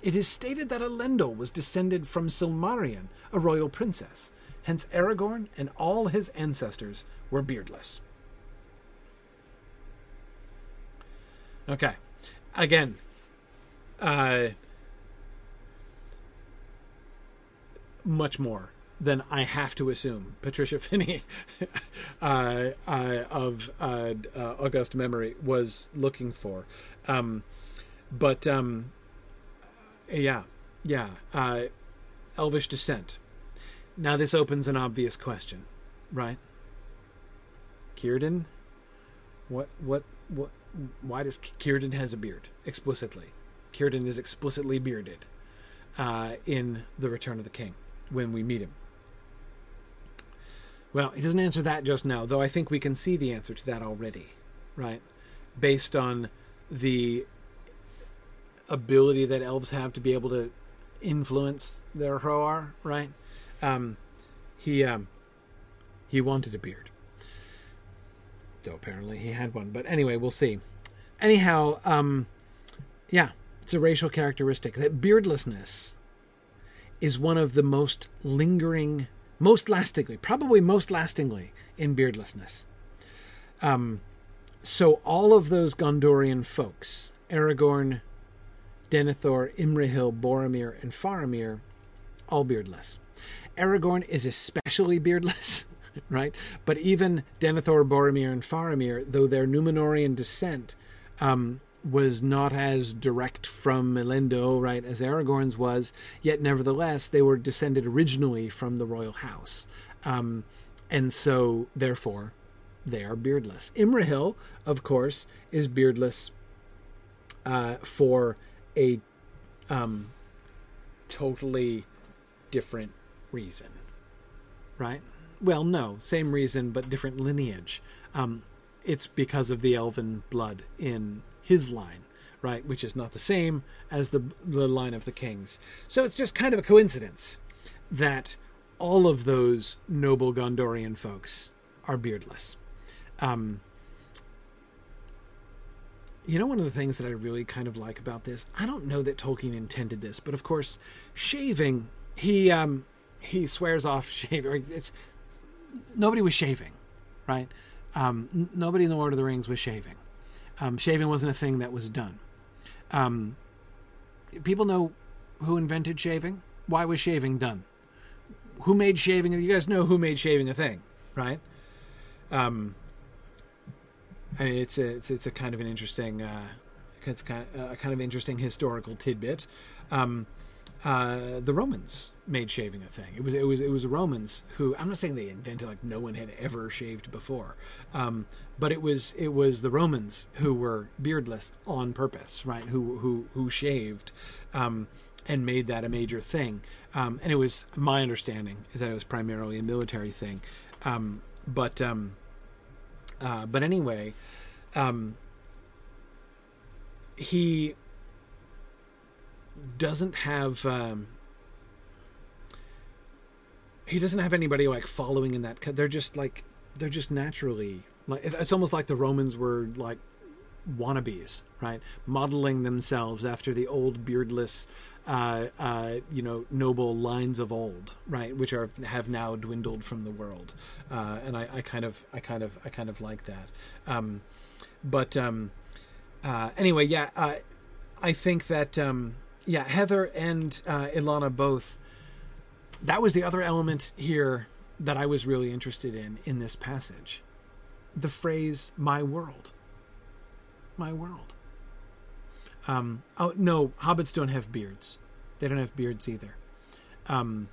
It is stated that Elendil was descended from Silmarion, a royal princess. Hence Aragorn and all his ancestors were beardless. Okay. Again, uh... much more than I have to assume Patricia Finney uh, uh, of uh, uh, august memory was looking for. Um, but um, yeah, yeah. Uh, Elvish descent. Now this opens an obvious question, right? Círdan? What, what, what, why does Círdan has a beard explicitly? Círdan is explicitly bearded uh, in The Return of the King when we meet him. Well, he doesn't answer that just now, though I think we can see the answer to that already, right? Based on the ability that elves have to be able to influence their Hroar, right? Um, he um, he wanted a beard. So apparently he had one. But anyway, we'll see. Anyhow, um, yeah, it's a racial characteristic. That beardlessness is one of the most lingering, most lastingly, probably most lastingly in beardlessness. Um, so all of those Gondorian folks, Aragorn, Denethor, Imrahil, Boromir, and Faramir, all beardless. Aragorn is especially beardless, right? But even Denethor, Boromir, and Faramir, though their Numenorean descent um, was not as direct from Elendil, right, as Aragorn's was, yet nevertheless they were descended originally from the royal house. Um, and so, therefore, they are beardless. Imrahil, of course, is beardless uh, for a um, totally different reason, right? Well, no, same reason, but different lineage. Um, it's because of the elven blood in his line, right? Which is not the same as the, the line of the kings. So it's just kind of a coincidence that all of those noble Gondorian folks are beardless. Um, you know, one of the things that I really kind of like about this, I don't know that Tolkien intended this, but of course, shaving, he, um, he swears off shaving. It's, nobody was shaving, right? Um, n- nobody in the Lord of the Rings was shaving. Um, shaving wasn't a thing that was done. Um, people know who invented shaving. Why was shaving done? Who made shaving? You guys know who made shaving a thing, right? Um, I mean, it's a, it's, it's a kind of an interesting, uh, it's kind of, a kind of interesting historical tidbit. Um, Uh, the Romans made shaving a thing. It was it was it was the Romans who, I'm not saying they invented, like no one had ever shaved before, um, but it was it was the Romans who were beardless on purpose, right? Who who who shaved, um, and made that a major thing. Um, and it was, my understanding is that it was primarily a military thing, um, but um, uh, but anyway, um, he. doesn't have um, he doesn't have anybody like following in that. They're just like they're just naturally like it's almost like the Romans were like wannabes, right? Modeling themselves after the old beardless, uh, uh, you know, noble lines of old, right? Which are have now dwindled from the world, uh, and I, I kind of I kind of I kind of like that. Um, but um, uh, anyway, yeah, uh, I think that. Um, Yeah, Heather and uh, Ilana both. That was the other element here that I was really interested in in this passage. The phrase, my world. My world. Um, oh, no, hobbits don't have beards. They don't have beards either. Um,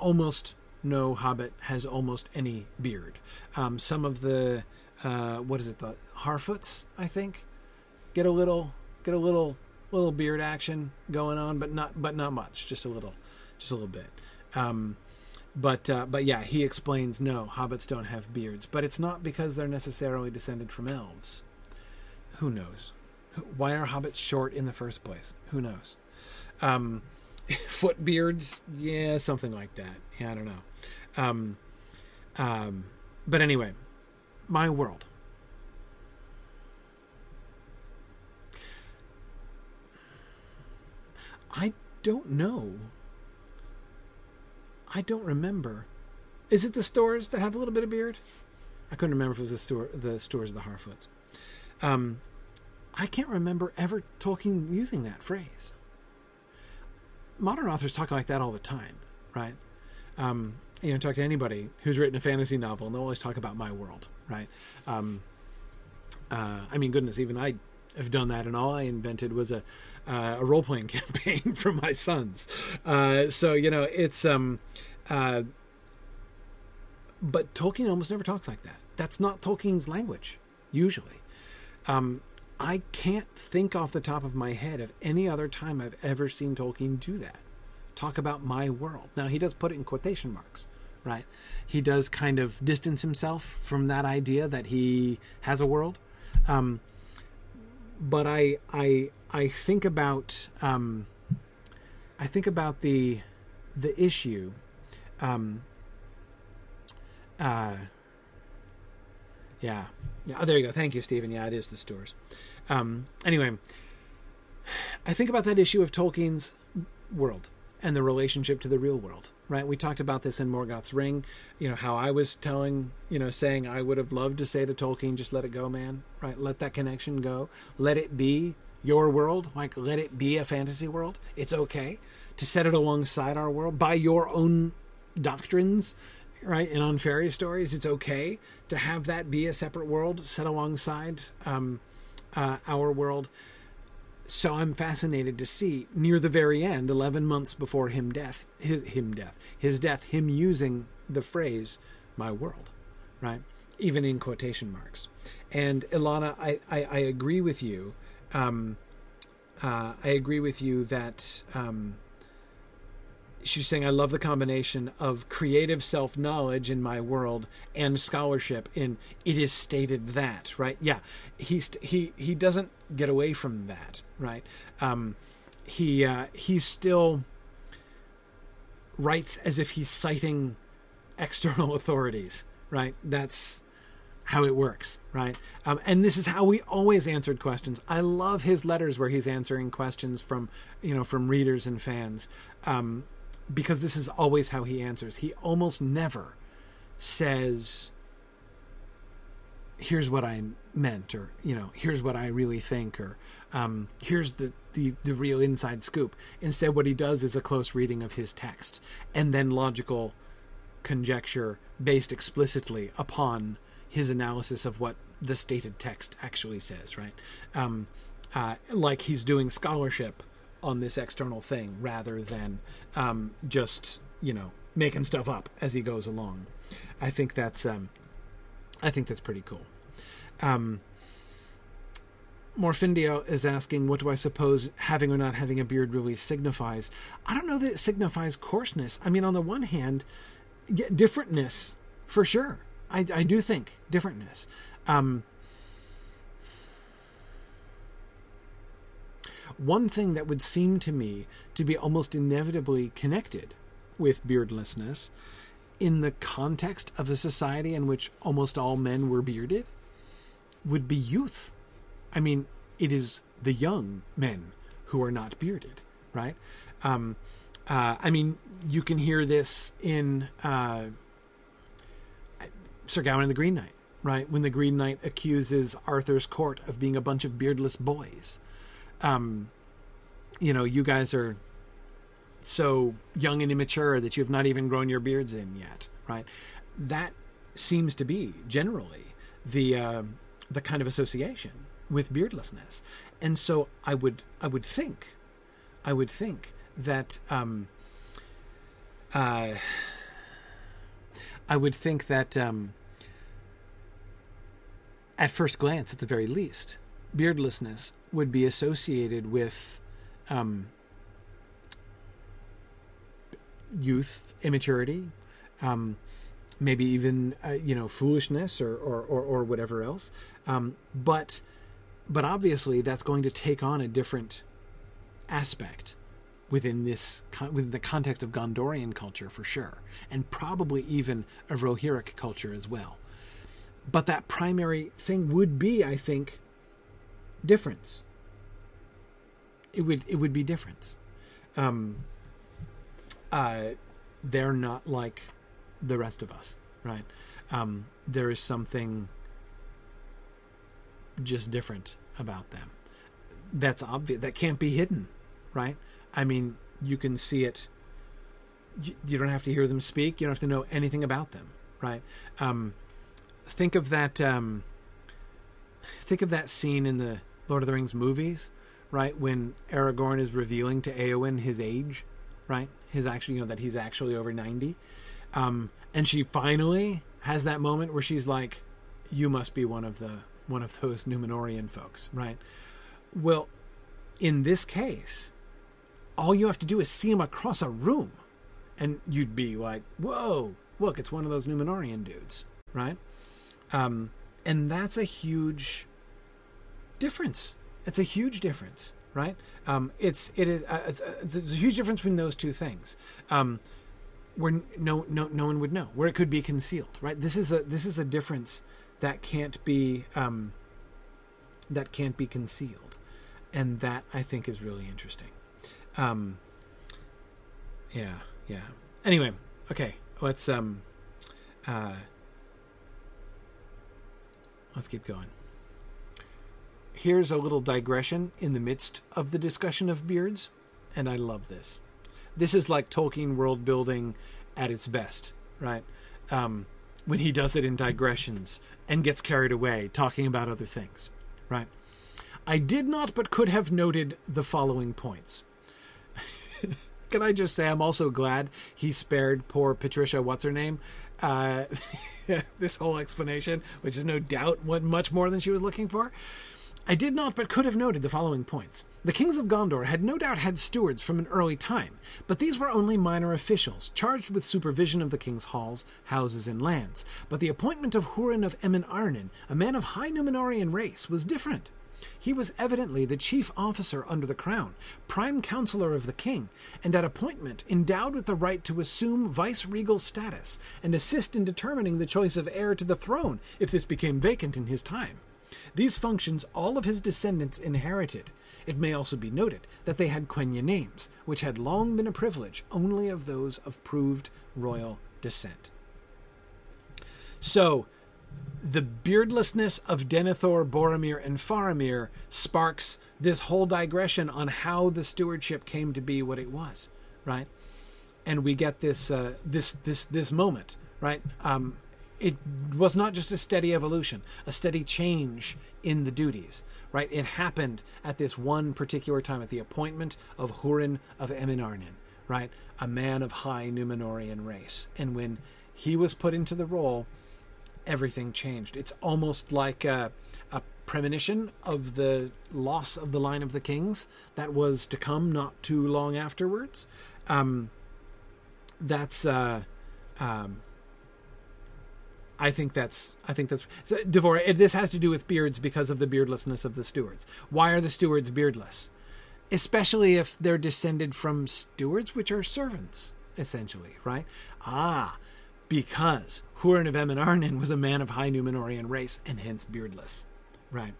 almost no hobbit has almost any beard. Um, some of the, uh, what is it, the Harfoots, I think, get a little... Get a little little beard action going on, but not but not much. Just a little, just a little bit. Um, but uh, but yeah, he explains. No, hobbits don't have beards, but it's not because they're necessarily descended from elves. Who knows? Why are hobbits short in the first place? Who knows? Um, foot beards, yeah, something like that. Yeah, I don't know. Um, um, but anyway, my world. I don't know. I don't remember. Is it the Stores that have a little bit of beard? I couldn't remember if it was the store, the Stores of the Harfoots. Um, I can't remember ever Tolkien using that phrase. modern authors talk like that all the time, right? Um, you know, talk to anybody who's written a fantasy novel, and they'll always talk about my world, right? Um, uh, I mean, goodness, even I have done that, and all I invented was a uh, a role-playing campaign for my sons. Uh, so, you know, it's... Um, uh, but Tolkien almost never talks like that. That's not Tolkien's language, usually. Um, I can't think off the top of my head of any other time I've ever seen Tolkien do that. Talk about my world. Now, he does put it in quotation marks, right? He does kind of distance himself from that idea that he has a world. Um, but I, I, I think about, um, I think about the, the issue, um, uh, yeah. yeah. Oh, there you go. Thank you, Stephen. Yeah, it is the Stores. Um, anyway, I think about that issue of Tolkien's world and the relationship to the real world, right? We talked about this in Morgoth's Ring, you know, how I was telling, you know, saying I would have loved to say to Tolkien, just let it go, man, right? Let that connection go. Let it be your world. Like, let it be a fantasy world. It's okay to set it alongside our world by your own doctrines, right? And on fairy stories, it's okay to have that be a separate world set alongside um, uh, our world. So I'm fascinated to see near the very end, eleven months before him death, his, him death, his death, him using the phrase, my world, right? Even in quotation marks. And Ilana, I, I, I agree with you. Um, uh, I agree with you that um, she's saying, I love the combination of creative self-knowledge in my world and scholarship in it is stated that, right? Yeah. He's, he, he doesn't get away from that, right? Um, he uh, he still writes as if he's citing external authorities, right? That's how it works, right? Um, and this is how we always answered questions. I love his letters where he's answering questions from, you know, from readers and fans, um, because this is always how he answers. He almost never says, here's what I meant, or, you know, here's what I really think, or um, here's the, the, the real inside scoop. Instead, what he does is a close reading of his text and then logical conjecture based explicitly upon his analysis of what the stated text actually says, right? Um, uh, like he's doing scholarship on this external thing rather than um, just, you know, making stuff up as he goes along. I think that's... Um, I think that's pretty cool. Um, Morfindio is asking, what do I suppose having or not having a beard really signifies? I don't know that it signifies coarseness. I mean, on the one hand, yeah, differentness, for sure. I, I do think differentness. Um, one thing that would seem to me to be almost inevitably connected with beardlessness in the context of a society in which almost all men were bearded would be youth. I mean, it is the young men who are not bearded, right? Um, uh, I mean, you can hear this in uh, Sir Gawain and the Green Knight, right? When the Green Knight accuses Arthur's court of being a bunch of beardless boys. Um, you know, you guys are so young and immature that you've not even grown your beards in yet, right? That seems to be generally the uh, the kind of association with beardlessness, and so I would I would think I would think that um, uh, I would think that um, at first glance, at the very least, beardlessness would be associated with um, youth, immaturity, um, maybe even, uh, you know, foolishness or, or, or, or whatever else. Um, but, but obviously that's going to take on a different aspect within this, within the context of Gondorian culture for sure. And probably even of Rohirric culture as well. But that primary thing would be, I think, difference. It would, it would be difference. Um, Uh, they're not like the rest of us, right? Um, there is something just different about them. That's obvious. That can't be hidden, right? I mean, you can see it. You, you don't have to hear them speak. You don't have to know anything about them, right? Um, think of that. Um, think of that scene in the Lord of the Rings movies, right? When Aragorn is revealing to Éowyn his age, right? His actually, you know, that he's actually over ninety. Um, and she finally has that moment where she's like, you must be one of the, one of those Numenorean folks, right? Well, in this case, all you have to do is see him across a room and you'd be like, whoa, look, it's one of those Numenorean dudes, right? Um, and that's a huge difference. It's a huge difference, right? Um, it's, it is, uh, it's, uh, it's a huge difference between those two things. Um, where no, no, no one would know, where it could be concealed, right? This is a, this is a difference that can't be, um, that can't be concealed. And that I think is really interesting. Um, yeah, yeah. Anyway, okay. Let's, um, uh, let's keep going. Here's a little digression in the midst of the discussion of beards. And I love this. This is like Tolkien world building at its best, right? Um, when he does it in digressions and gets carried away talking about other things, right? I did not, but could have noted the following points. Can I just say I'm also glad he spared poor Patricia, what's her name, uh, this whole explanation, which is no doubt what much more than she was looking for. I did not, but could have noted the following points. The kings of Gondor had no doubt had stewards from an early time, but these were only minor officials, charged with supervision of the king's halls, houses, and lands. But the appointment of Hurin of Emyn Arnen, a man of high Numenorean race, was different. He was evidently the chief officer under the crown, prime counselor of the king, and at appointment endowed with the right to assume vice-regal status and assist in determining the choice of heir to the throne if this became vacant in his time. These functions all of his descendants inherited. It may also be noted that they had Quenya names, which had long been a privilege only of those of proved royal descent. So, the beardlessness of Denethor, Boromir, and Faramir sparks this whole digression on how the stewardship came to be what it was, right? And we get this uh, this this this moment, right? Um, It was not just a steady evolution, a steady change in the duties, right? It happened at this one particular time, at the appointment of Hurin of Emyn Arnen, right? A man of high Numenorean race. And when he was put into the role, everything changed. It's almost like a, a premonition of the loss of the line of the kings that was to come not too long afterwards. Um, that's... Uh, um, I think that's, I think that's, so Devorah, this has to do with beards because of the beardlessness of the stewards. Why are the stewards beardless? Especially if they're descended from stewards, which are servants, essentially, right? Ah, because Hurin of Emyn Arnen was a man of high Numenorean race and hence beardless, right?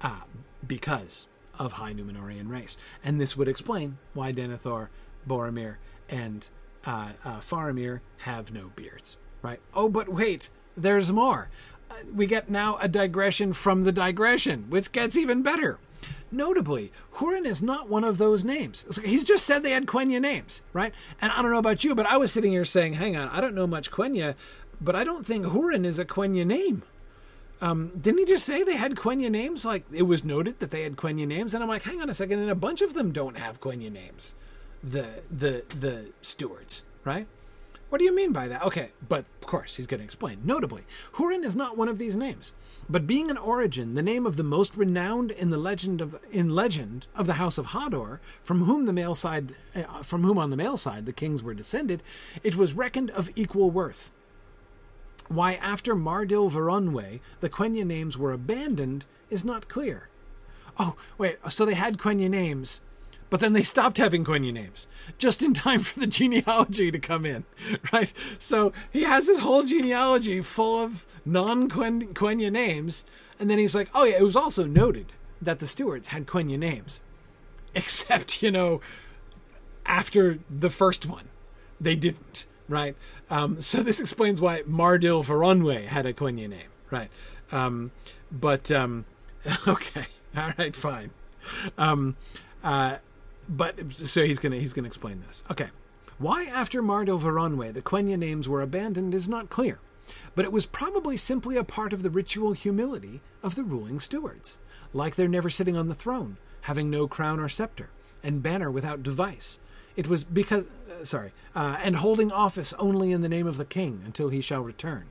Ah, because of high Numenorean race. And this would explain why Denethor, Boromir, and uh, uh, Faramir have no beards, right? Oh, but wait. There's more. Uh, we get now a digression from the digression, which gets even better. Notably, Hurin is not one of those names. He's just said they had Quenya names, right? And I don't know about you, but I was sitting here saying, hang on, I don't know much Quenya, but I don't think Hurin is a Quenya name. Um, didn't he just say they had Quenya names? Like, it was noted that they had Quenya names. And I'm like, hang on a second, and a bunch of them don't have Quenya names. The, the, the stewards, right? What do you mean by that? Okay, but of course, he's going to explain. Notably, Hurin is not one of these names, but being an origin, the name of the most renowned in the legend of in legend of the House of Hador, from whom the male side, uh, from whom on the male side the kings were descended, it was reckoned of equal worth. Why after Mardil Voronwë the Quenya names were abandoned is not clear. Oh wait, so they had Quenya names. But then they stopped having Quenya names just in time for the genealogy to come in, right? So he has this whole genealogy full of non-Quenya names. And then he's like, oh, yeah, it was also noted that the stewards had Quenya names. Except, you know, after the first one, they didn't, right? Um, so this explains why Mardil Voronwë had a Quenya name, right? Um, but, um, okay, all right, fine. Um, uh, But so he's gonna he's gonna explain this. Okay, why after Mardil Voronwë the Quenya names were abandoned is not clear, but it was probably simply a part of the ritual humility of the ruling stewards, like their never sitting on the throne, having no crown or scepter, and banner without device. It was because, uh, sorry, uh, and holding office only in the name of the king until he shall return.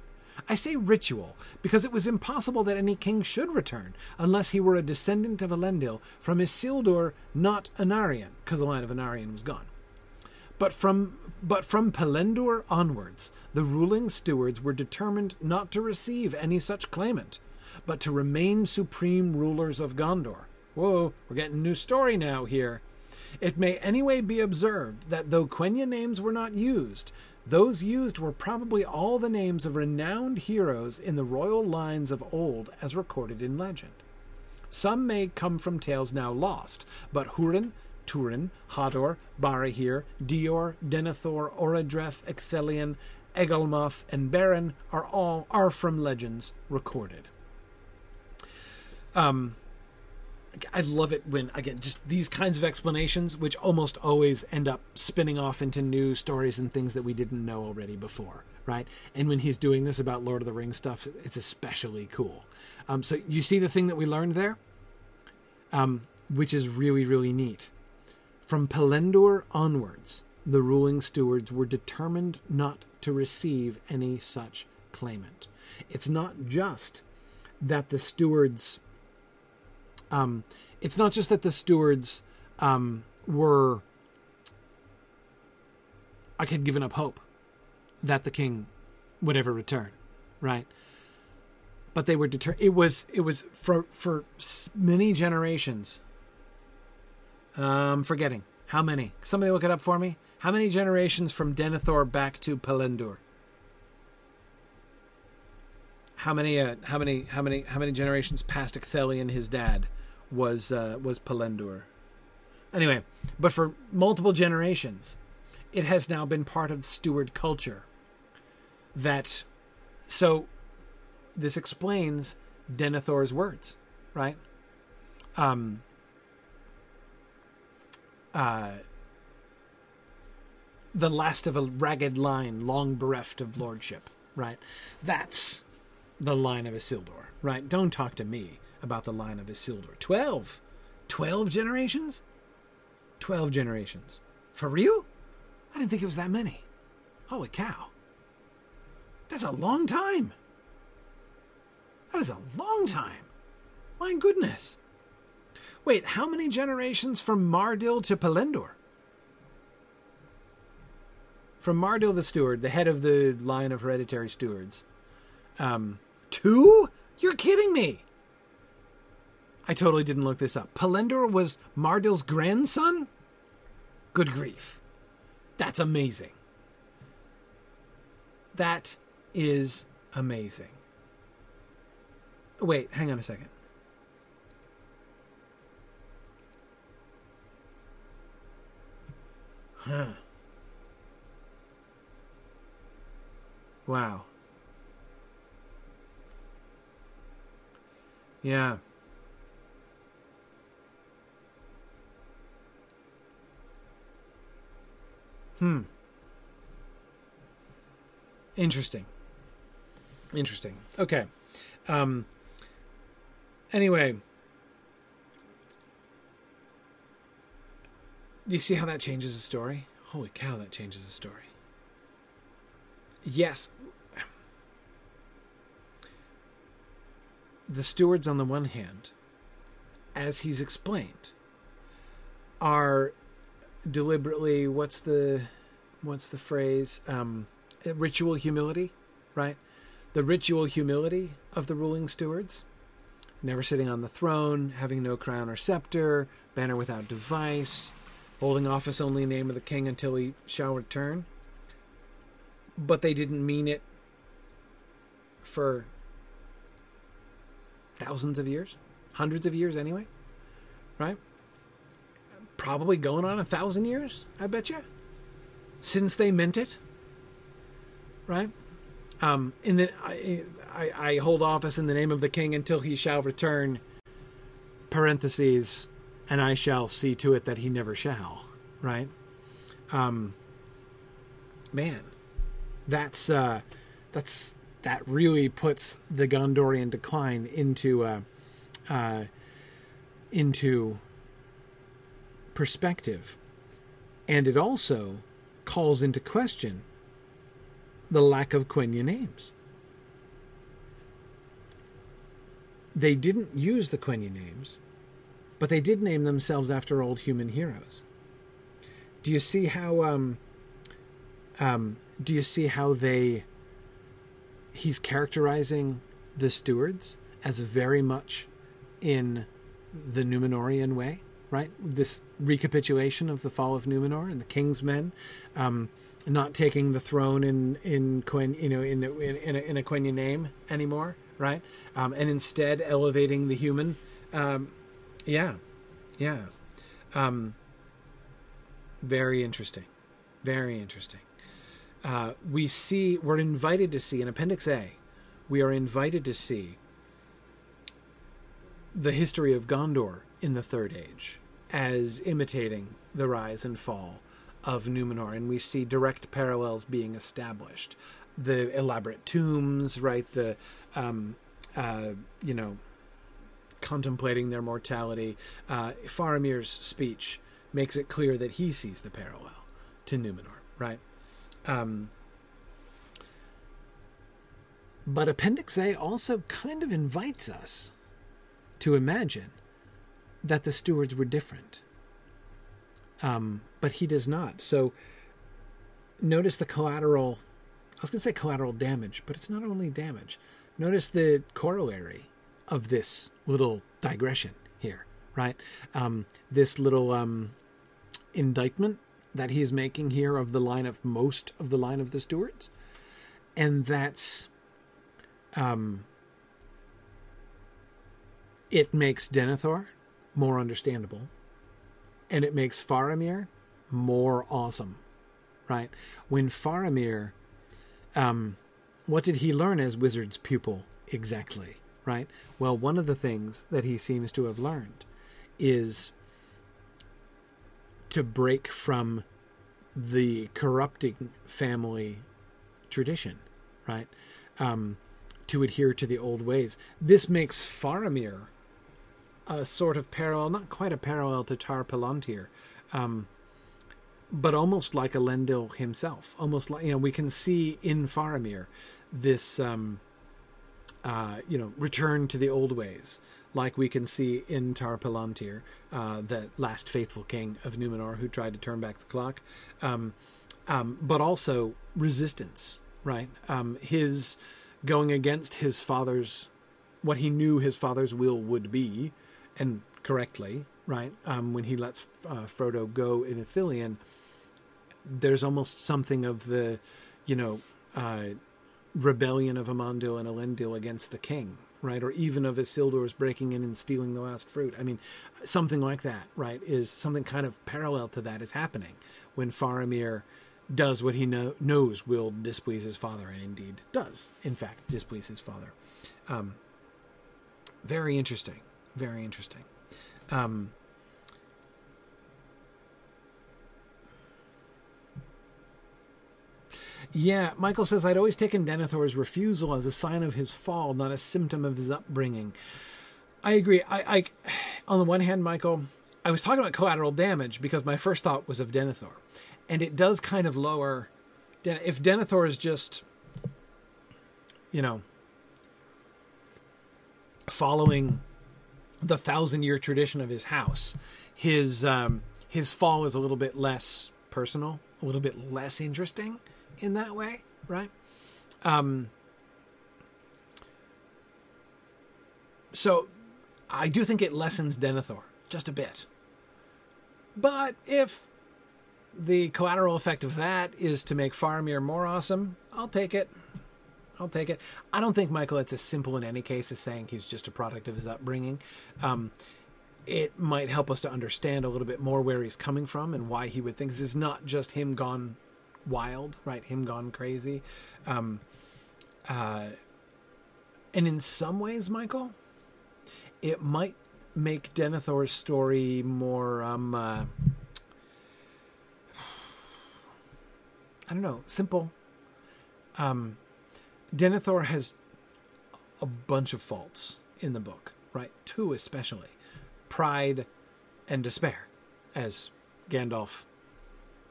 I say ritual because it was impossible that any king should return unless he were a descendant of Elendil from Isildur, not Anarion, because the line of Anarion was gone. But from, but from Pelendur onwards, the ruling stewards were determined not to receive any such claimant, but to remain supreme rulers of Gondor. Whoa, we're getting a new story now here. It may anyway be observed that though Quenya names were not used, those used were probably all the names of renowned heroes in the royal lines of old as recorded in legend. Some may come from tales now lost, but Hurin, Turin, Hador, Barahir, Dior, Denethor, Oradreth, Ecthelion, Egelmoth, and Beren are all are from legends recorded. Um, I love it when I get just these kinds of explanations, which almost always end up spinning off into new stories and things that we didn't know already before, right? And when he's doing this about Lord of the Rings stuff, it's especially cool. Um, so you see the thing that we learned there, um, which is really, really neat. From Pelendur onwards, the ruling stewards were determined not to receive any such claimant. It's not just that the stewards, um, it's not just that the stewards um, were, I had given up hope that the king would ever return, right? But they were determined. It was it was for for many generations. I'm um, forgetting. How many? Somebody look it up for me. How many generations from Denethor back to Pelendur? How many? Uh, how many? How many? How many generations past Ecthelion, his dad, was uh, was Pelendur? Anyway, but for multiple generations, it has now been part of the steward culture. That, so, this explains Denethor's words, right? Um. Uh, the last of a ragged line, long bereft of lordship, right? That's the line of Isildur, right? Don't talk to me about the line of Isildur. Twelve? Twelve generations? Twelve generations. For real? I didn't think it was that many. Holy cow. That's a long time. That is a long time. My goodness. Wait, how many generations from Mardil to Pelendur? From Mardil the steward, the head of the line of hereditary stewards. Um, two? You're kidding me! I totally didn't look this up. Pelendur was Mardil's grandson? Good grief. That's amazing. That is amazing. Wait, hang on a second. Huh. Wow. Yeah. Hmm. Interesting. Interesting. Okay. Um, anyway. Do you see how that changes the story? Holy cow, that changes the story. Yes. The stewards, on the one hand, as he's explained, are deliberately, what's the what's the phrase? Um, ritual humility, right? The ritual humility of the ruling stewards. Never sitting on the throne, having no crown or scepter, banner without device, holding office only in the name of the king until he shall return. But they didn't mean it for thousands of years. Hundreds of years anyway. Right? Probably going on a thousand years, I bet you. Since they meant it. Right? Um, and then I, I, I hold office in the name of the king until he shall return. Parentheses. and I shall see to it that he never shall. Right? Um, man, that's uh, that's that really puts the Gondorian decline into uh, uh, into perspective, and it also calls into question the lack of Quenya names. They didn't use the Quenya names, but they did name themselves after old human heroes. Do you see how? Um, um, do you see how they? He's characterizing the stewards as very much in the Númenorian way, right? This recapitulation of the fall of Númenor and the King's Men, um, not taking the throne in in Quen, you know, in in, in, a, in a Quenya name anymore, right? Um, and instead elevating the human. Um, yeah, yeah. Um, Very interesting. Very interesting. Uh, we see, we're invited to see, in Appendix A, we are invited to see the history of Gondor in the Third Age as imitating the rise and fall of Númenor. And we see direct parallels being established. The elaborate tombs, right? The, um, uh, you know, contemplating their mortality. Uh, Faramir's speech makes it clear that he sees the parallel to Númenor, right? Um, but Appendix A also kind of invites us to imagine that the stewards were different. Um, but he does not. So notice the collateral, I was going to say collateral damage, but it's not only damage. Notice the corollary of this little digression here, right? Um, this little um, indictment that he's making here of the line of most of the line of the stewards. And that's, um, it makes Denethor more understandable, and it makes Faramir more awesome, right? When Faramir, um, what did he learn as wizard's pupil exactly, right? Well, one of the things that he seems to have learned is to break from the corrupting family tradition, right? Um, to adhere to the old ways. This makes Faramir a sort of parallel, not quite a parallel to Tar Palantir, um, but almost like Elendil himself. Almost like, you know, we can see in Faramir this, um, uh, you know, return to the old ways, like we can see in Tar Palantir, uh, the last faithful king of Númenor who tried to turn back the clock, um, um, but also resistance, right? Um, his going against his father's, what he knew his father's will would be, and correctly, right? Um, when he lets uh, Frodo go in Ithilien, there's almost something of the, you know, uh, rebellion of Amandil and Elendil against the king, right? Or even of Isildur's breaking in and stealing the last fruit. I mean, something like that, right, is something kind of parallel to that is happening when Faramir does what he know, knows will displease his father, and indeed does, in fact, displease his father. Um, very interesting. Very interesting. Um, Yeah, Michael says, I'd always taken Denethor's refusal as a sign of his fall, not a symptom of his upbringing. I agree. I, I, on the one hand, Michael, I was talking about collateral damage because my first thought was of Denethor. And it does kind of lower... If Denethor is just, you know, following the thousand-year tradition of his house, his, um, his fall is a little bit less personal, a little bit less interesting in that way, right? Um, so I do think it lessens Denethor just a bit. But if the collateral effect of that is to make Faramir more awesome, I'll take it. I'll take it. I don't think, Michael, it's as simple in any case as saying he's just a product of his upbringing. Um, it might help us to understand a little bit more where he's coming from and why he would think this is not just him gone wild, right? Him gone crazy. Um, uh, and in some ways, Michael, it might make Denethor's story more, um, uh, I don't know, simple. Um, Denethor has a bunch of faults in the book, right? Two especially, pride and despair, as Gandalf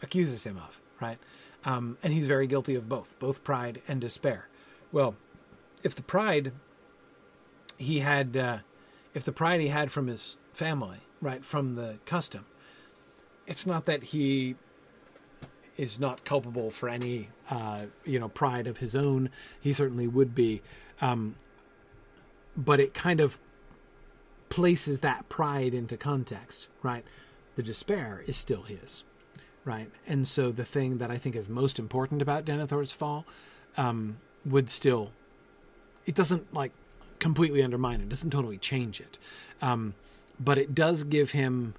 accuses him of, right? Um, and he's very guilty of both, both pride and despair. Well, if the pride he had, uh, if the pride he had from his family, right, from the custom, it's not that he is not culpable for any, uh, you know, pride of his own. He certainly would be. Um, but it kind of places that pride into context, right? The despair is still his, right? And so the thing that I think is most important about Denethor's fall um, would still, it doesn't like completely undermine it. It doesn't totally change it. Um, but it does give him,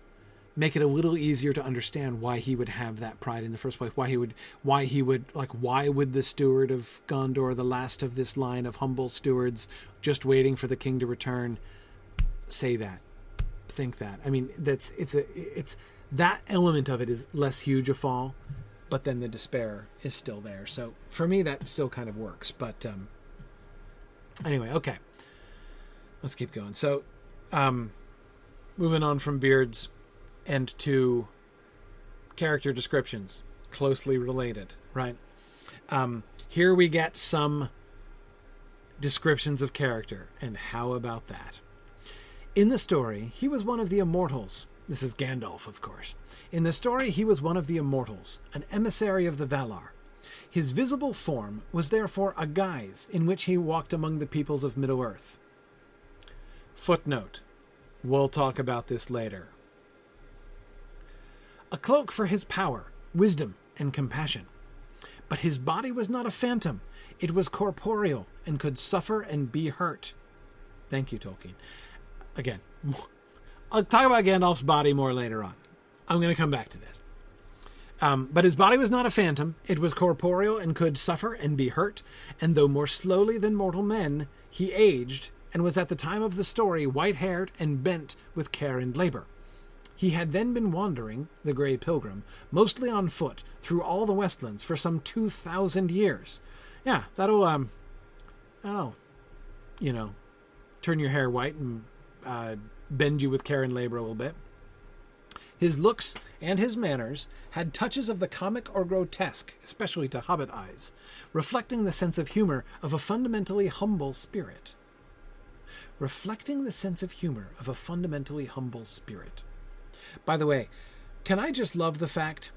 make it a little easier to understand why he would have that pride in the first place, why he would, why he would, like, why would the steward of Gondor, the last of this line of humble stewards, just waiting for the king to return, say that, think that. I mean, that's, it's a, it's, that element of it is less huge a fall, but then the despair is still there. So for me, that still kind of works. But um, anyway, okay, let's keep going. So um, moving on from beards and to character descriptions, closely related, right? Um, here we get some descriptions of character, and how about that? In the story, he was one of the immortals. This is Gandalf, of course. In the story, he was one of the immortals, an emissary of the Valar. His visible form was therefore a guise in which he walked among the peoples of Middle-earth. Footnote. We'll talk about this later. A cloak for his power, wisdom, and compassion. But his body was not a phantom. It was corporeal and could suffer and be hurt. Thank you, Tolkien. Again, I'll talk about Gandalf's body more later on. I'm going to come back to this. Um, but his body was not a phantom. It was corporeal and could suffer and be hurt. And though more slowly than mortal men, he aged and was at the time of the story white-haired and bent with care and labor. He had then been wandering, the Grey Pilgrim, mostly on foot through all the Westlands for some two thousand years. Yeah, that'll, um, that'll, you know, turn your hair white and uh, bend you with care and labor a little bit. His looks and his manners had touches of the comic or grotesque, especially to hobbit eyes, reflecting the sense of humor of a fundamentally humble spirit. Reflecting the sense of humor of a fundamentally humble spirit. By the way, can I just love the fact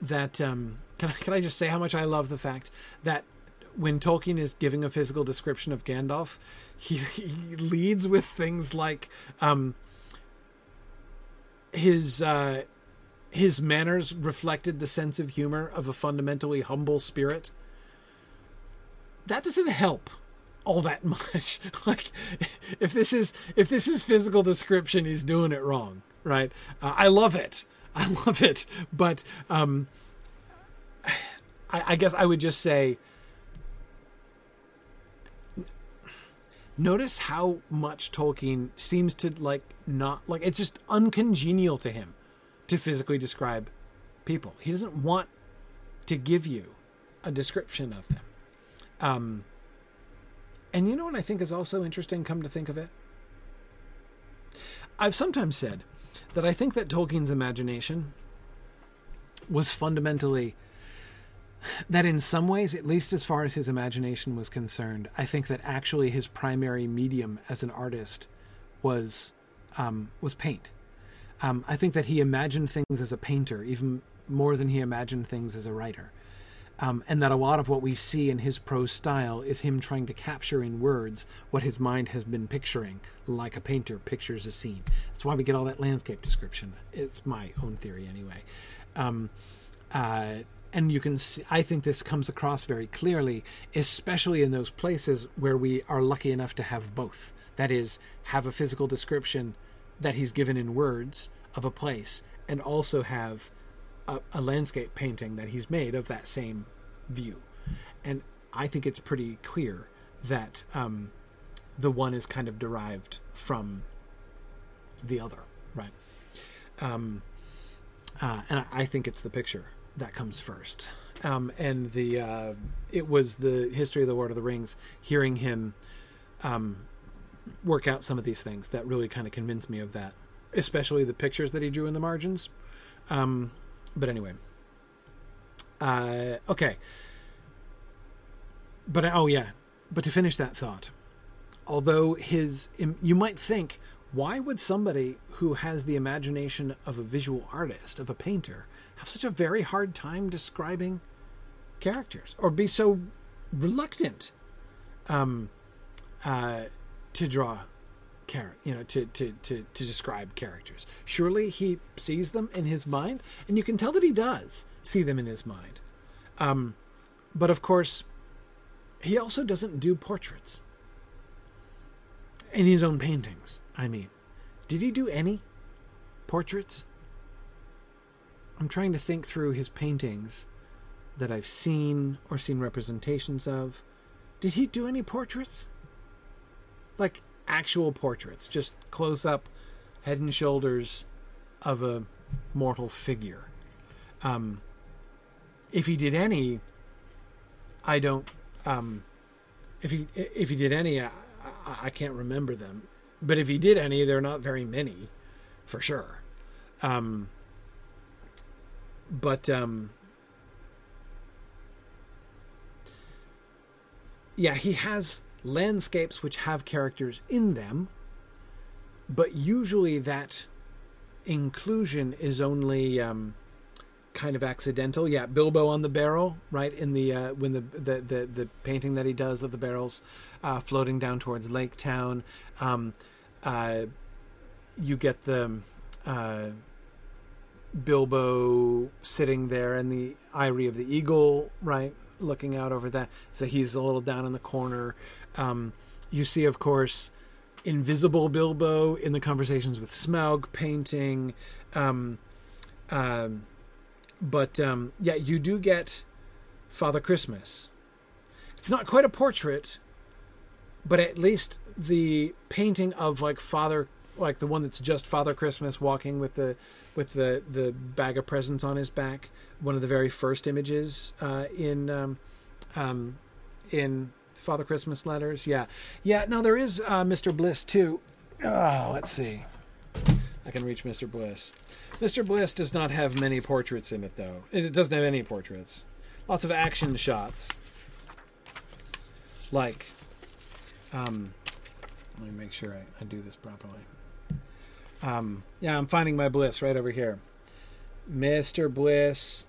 that, um, can, I, can I just say how much I love the fact that when Tolkien is giving a physical description of Gandalf, he, he leads with things like um, his, uh, his manners reflected the sense of humor of a fundamentally humble spirit. That doesn't help all that much. Like, if this is, if this is physical description, he's doing it wrong. Right. Uh, I love it. I love it. But um, I, I guess I would just say, notice how much Tolkien seems to like not like it's just uncongenial to him to physically describe people. He doesn't want to give you a description of them. Um, and you know what I think is also interesting, come to think of it? I've sometimes said that I think that Tolkien's imagination was fundamentally, that in some ways, at least as far as his imagination was concerned, I think that actually his primary medium as an artist was um, was paint. Um, I think that he imagined things as a painter even more than he imagined things as a writer. Um, and that a lot of what we see in his prose style is him trying to capture in words what his mind has been picturing, like a painter pictures a scene. That's why we get all that landscape description. It's my own theory anyway. Um, uh, and you can see, I think this comes across very clearly, especially in those places where we are lucky enough to have both. That is, have a physical description that he's given in words of a place, and also have A, a landscape painting that he's made of that same view. And I think it's pretty clear that um, the one is kind of derived from the other, right? Um, uh, and I, I think it's the picture that comes first. Um, and the uh, it was the history of the Lord of the Rings, hearing him um, work out some of these things, that really kind of convinced me of that, especially the pictures that he drew in the margins. Um, but anyway. Uh, okay. But, oh yeah, but to finish that thought, although his, you might think, why would somebody who has the imagination of a visual artist, of a painter, have such a very hard time describing characters, or be so reluctant um, uh, to draw, char- you know, to, to, to, to describe characters? Surely he sees them in his mind, and you can tell that he does see them in his mind. Um, but of course, he also doesn't do portraits. In his own paintings, I mean. Did he do any portraits? I'm trying to think through his paintings that I've seen or seen representations of. Did he do any portraits? Like actual portraits, just close up, head and shoulders of a mortal figure. Um, if he did any, I don't... Um, if he if he did any, I, I, I can't remember them. But if he did any, there are not very many, for sure. Um, but um, yeah, he has landscapes which have characters in them, but usually that inclusion is only. Um, kind of accidental. Yeah, Bilbo on the barrel, right? In the uh, when the, the the the painting that he does of the barrels uh, floating down towards Lake Town, um, uh, you get the uh, Bilbo sitting there in the eyrie of the eagle, right, looking out over that. So he's a little down in the corner. Um, you see, of course, invisible Bilbo in the Conversations with Smaug painting. Um, um, But, um, yeah, you do get Father Christmas. It's not quite a portrait, but at least the painting of, like, Father... Like, the one that's just Father Christmas walking with the with the, the bag of presents on his back. One of the very first images uh, in um, um, in Father Christmas letters. Yeah. Yeah, no, there is uh, Mister Bliss, too. Oh, let's see. I can reach Mister Bliss. Mister Bliss does not have many portraits in it, though. It doesn't have any portraits. Lots of action shots. Like, um, let me make sure I, I do this properly. Um, yeah, I'm finding my Bliss right over here. Mister Bliss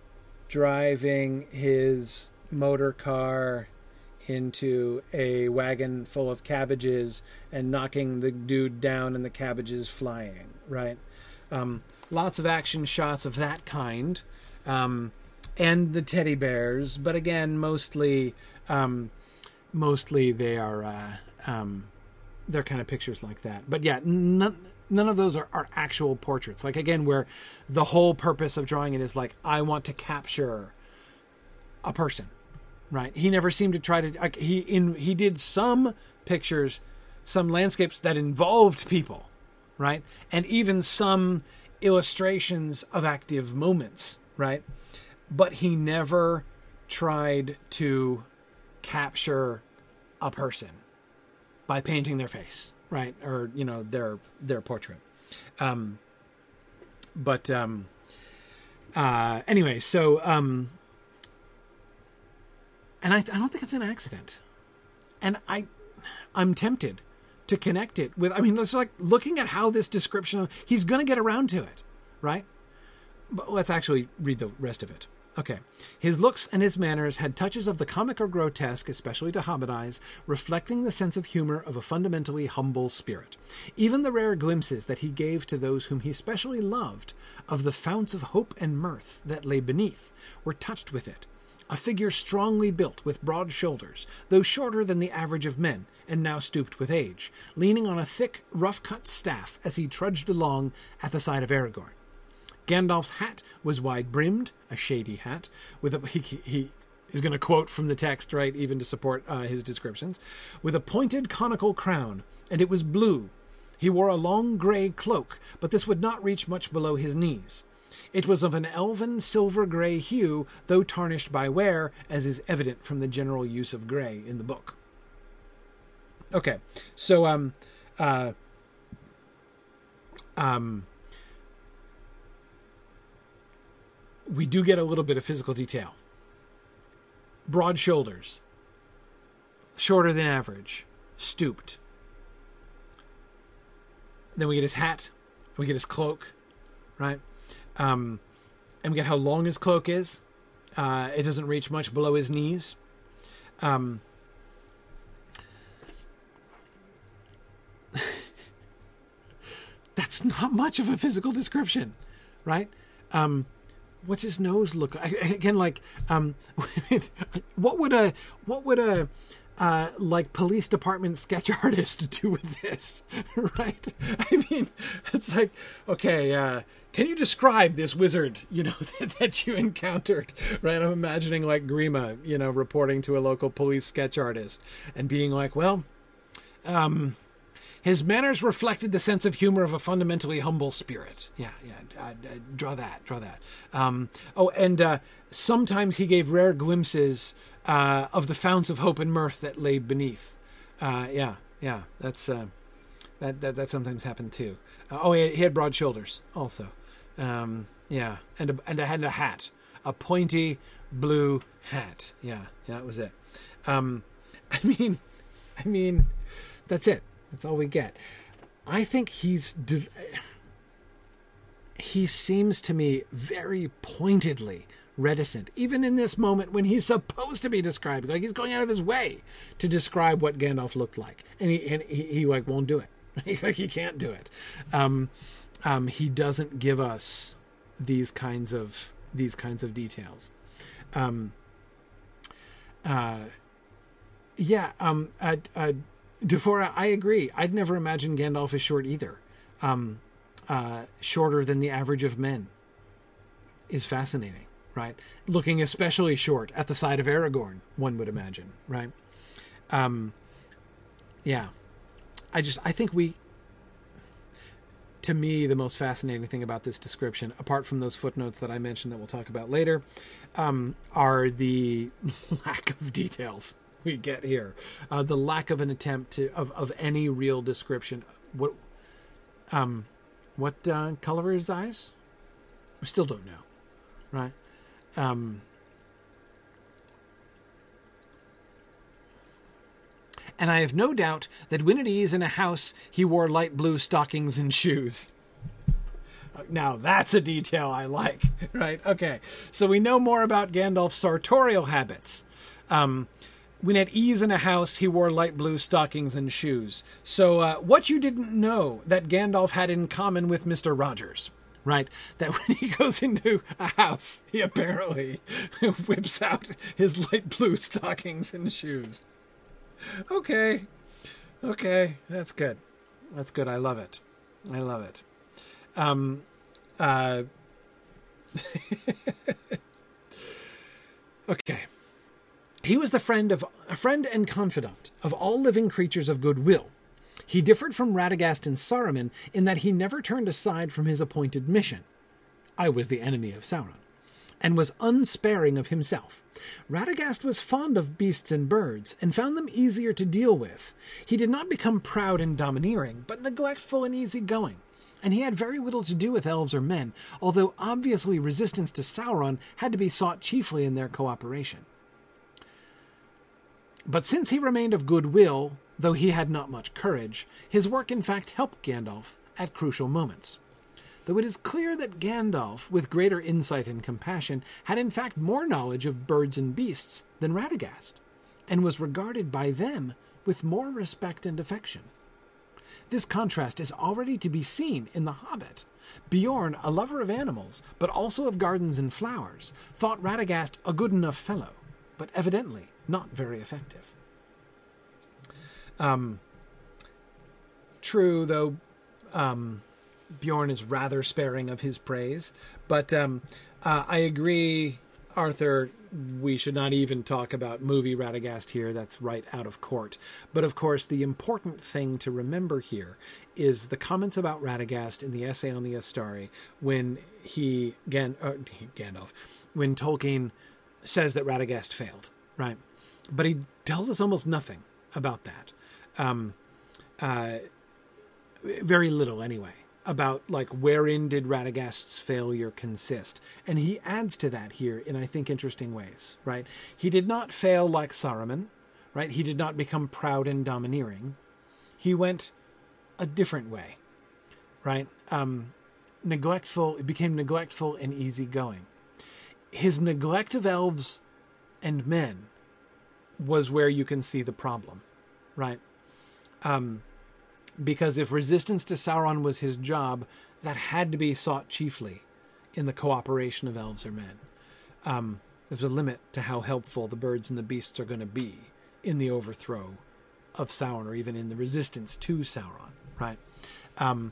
driving his motor car into a wagon full of cabbages and knocking the dude down and the cabbages flying, right? Um, lots of action shots of that kind, um, and the teddy bears, but again, mostly, um, mostly they are, uh, um, they're kind of pictures like that. But yeah, none, none of those are, are actual portraits. Like, again, where the whole purpose of drawing it is like, I want to capture a person, right? He never seemed to try to, like, he, in, he did some pictures, some landscapes that involved people, right? And even some illustrations of active moments, right? But he never tried to capture a person by painting their face, right? Or, you know, their their portrait. Um, but um, uh, anyway, so... Um, and I, I don't think it's an accident. And I, I'm tempted to connect it with, I mean, it's like looking at how this description, he's going to get around to it, right? But let's actually read the rest of it. Okay. His looks and his manners had touches of the comic or grotesque, especially to Hobbit eyes, reflecting the sense of humor of a fundamentally humble spirit. Even the rare glimpses that he gave to those whom he specially loved of the founts of hope and mirth that lay beneath were touched with it. A figure strongly built with broad shoulders, though shorter than the average of men, and now stooped with age, leaning on a thick, rough-cut staff as he trudged along at the side of Aragorn. Gandalf's hat was wide-brimmed, a shady hat, with a... He, he is going to quote from the text, right, even to support uh, his descriptions, with a pointed conical crown, and it was blue, He wore a long grey cloak, but this would not reach much below his knees. It was of an elven silver-grey hue, though tarnished by wear, as is evident from the general use of grey in the book. Okay, so, um, uh, um, we do get a little bit of physical detail. Broad shoulders, shorter than average, stooped. Then we get his hat, we get his cloak, right? Um, and we get how long his cloak is. Uh, it doesn't reach much below his knees. Um, that's not much of a physical description, right? Um, what's his nose look like? Again, like, um, what would a, what would a, uh, like police department sketch artist do with this, right? I mean, it's like, okay, uh, can you describe this wizard, you know, that, that you encountered, right? I'm imagining like Grima, you know, reporting to a local police sketch artist and being like, well, um, his manners reflected the sense of humor of a fundamentally humble spirit. Yeah, yeah, I, I, draw that, draw that. Um, oh, and uh, sometimes he gave rare glimpses uh, of the founts of hope and mirth that lay beneath. Uh, yeah, yeah, that's uh, that, that that sometimes happened too. Uh, oh, he, he had broad shoulders also. Um, yeah, and a, and I had a hat, a pointy blue hat. Yeah, yeah, that was it. Um, I mean, I mean, that's it. That's all we get. I think he's he seems to me very pointedly reticent, even in this moment when he's supposed to be describing. Like he's going out of his way to describe what Gandalf looked like, and he and he, he like won't do it. Like he can't do it. Um, Um, he doesn't give us these kinds of these kinds of details. Um, uh, yeah, um, uh, uh, Defora, I agree. I'd never imagined Gandalf is short either. Um, uh, shorter than the average of men is fascinating, right? Looking especially short at the side of Aragorn, one would imagine, right? Um, yeah, I just I think we. To me, the most fascinating thing about this description, apart from those footnotes that I mentioned that we'll talk about later, um, are the lack of details we get here. Uh, the lack of an attempt to, of, of any real description. What um, what uh, color are his eyes? We still don't know, right? Um, and I have no doubt that when at ease in a house, he wore light blue stockings and shoes. Now, that's a detail I like, right? Okay, so we know more about Gandalf's sartorial habits. Um, when at ease in a house, he wore light blue stockings and shoes. So uh, what you didn't know that Gandalf had in common with Mister Rogers, right? That when he goes into a house, he apparently whips out his light blue stockings and shoes. Okay. Okay. That's good. That's good. I love it. I love it. Um, uh, okay. He was the friend of a friend and confidant of all living creatures of goodwill. He differed from Radagast and Saruman in that he never turned aside from his appointed mission. I was the enemy of Sauron. And was unsparing of himself. Radagast was fond of beasts and birds, and found them easier to deal with. He did not become proud and domineering, but neglectful and easygoing, and he had very little to do with elves or men, although obviously resistance to Sauron had to be sought chiefly in their cooperation. But since he remained of good will, though he had not much courage, his work in fact helped Gandalf at crucial moments. Though it is clear that Gandalf, with greater insight and compassion, had in fact more knowledge of birds and beasts than Radagast, and was regarded by them with more respect and affection. This contrast is already to be seen in The Hobbit. Beorn, a lover of animals, but also of gardens and flowers, thought Radagast a good enough fellow, but evidently not very effective. Um, true, though... Um, Bjorn is rather sparing of his praise, but um, uh, I agree Arthur, we should not even talk about movie Radagast here. That's right out of court. But of course, the important thing to remember here is the comments about Radagast in the essay on the Astari when he, Gan, uh, Gandalf, when Tolkien says that Radagast failed, right? But he tells us almost nothing about that. Um, uh, very little anyway. About, like, wherein did Radagast's failure consist? And he adds to that here in, I think, interesting ways, right? He did not fail like Saruman, right? He did not become proud and domineering. He went a different way, right? Um, neglectful, it became neglectful and easygoing. His neglect of elves and men was where you can see the problem, right? Um... Because if resistance to Sauron was his job, that had to be sought chiefly in the cooperation of elves or men. Um, there's a limit to how helpful the birds and the beasts are going to be in the overthrow of Sauron, or even in the resistance to Sauron, right? Um,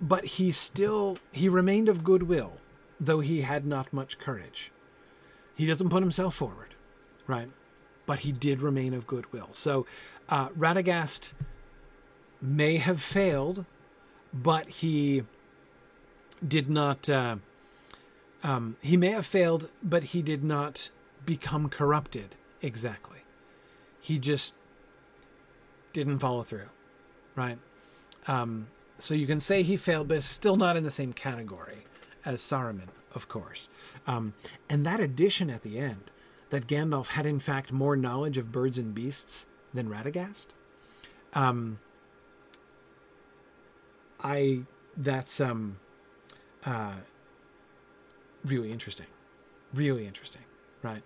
but he still, he remained of goodwill, though he had not much courage. He doesn't put himself forward, right? But he did remain of goodwill. So uh, Radagast may have failed, but he did not, uh, um, he may have failed, but he did not become corrupted, exactly. He just didn't follow through, right? Um, so you can say he failed, but it's still not in the same category as Saruman, of course. Um, and that addition at the end, that Gandalf had in fact more knowledge of birds and beasts than Radagast, um, I, that's, um, uh, really interesting, really interesting, right?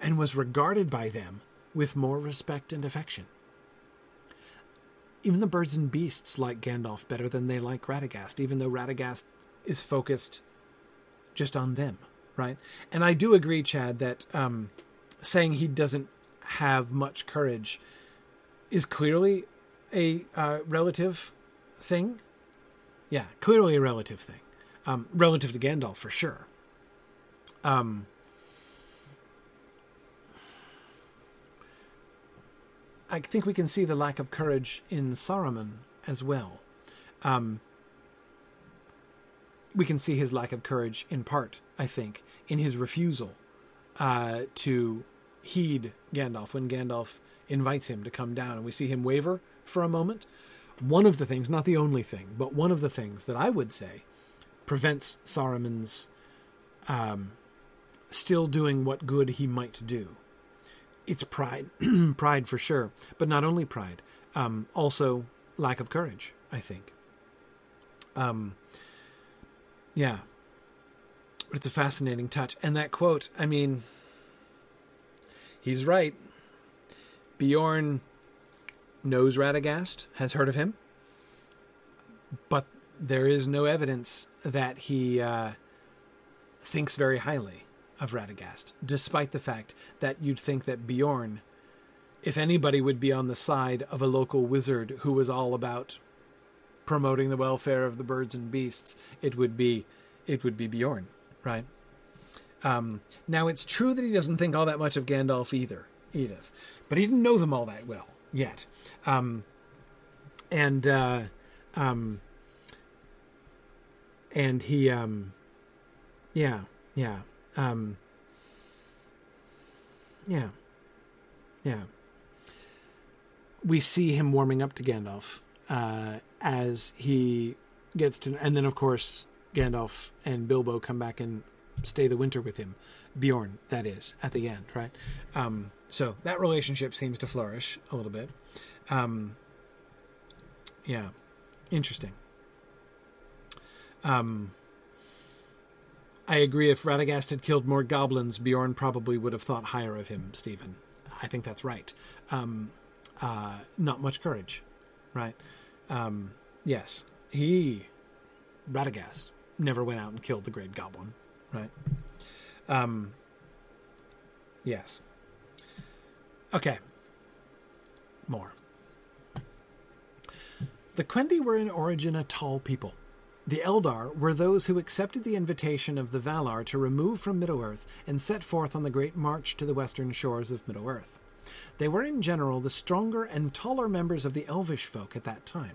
And was regarded by them with more respect and affection. Even the birds and beasts like Gandalf better than they like Radagast, even though Radagast is focused just on them, right? And I do agree, Chad, that, um, saying he doesn't have much courage is clearly a, uh, relative thing. Yeah, clearly a relative thing. Um, relative to Gandalf, for sure. Um, I think we can see the lack of courage in Saruman as well. Um, we can see his lack of courage in part, I think, in his refusal uh, to heed Gandalf when Gandalf invites him to come down. And we see him waver for a moment. One of the things, not the only thing, but one of the things that I would say prevents Saruman's um, still doing what good he might do. It's pride, pride for sure, but not only pride, um, also lack of courage, I think. Um, yeah, but it's a fascinating touch. And that quote, I mean, he's right. Bjorn knows Radagast, has heard of him, but there is no evidence that he uh, thinks very highly of Radagast, despite the fact that you'd think that Bjorn, if anybody, would be on the side of a local wizard who was all about promoting the welfare of the birds and beasts, it would be, it would be Bjorn, right? Um, now, it's true that he doesn't think all that much of Gandalf either, Edith, but he didn't know them all that well yet. Um, and, uh, um, and he, um, yeah, yeah, um, yeah, yeah. We see him warming up to Gandalf, uh, as he gets to, and then of course, Gandalf and Bilbo come back and stay the winter with him. Bjorn, that is, at the end, right? Um, So that relationship seems to flourish a little bit. Um, yeah, interesting. Um, I agree. If Radagast had killed more goblins, Bjorn probably would have thought higher of him, Stephen. I think that's right. Um, uh, not much courage, right? Um, yes, he, Radagast, never went out and killed the great goblin, right? Um, yes. Okay, more. The Quendi were in origin a tall people, The Eldar were those who accepted the invitation of the Valar to remove from Middle-earth and set forth on the great march to the western shores of Middle-earth. They were in general the stronger and taller members of the Elvish folk at that time.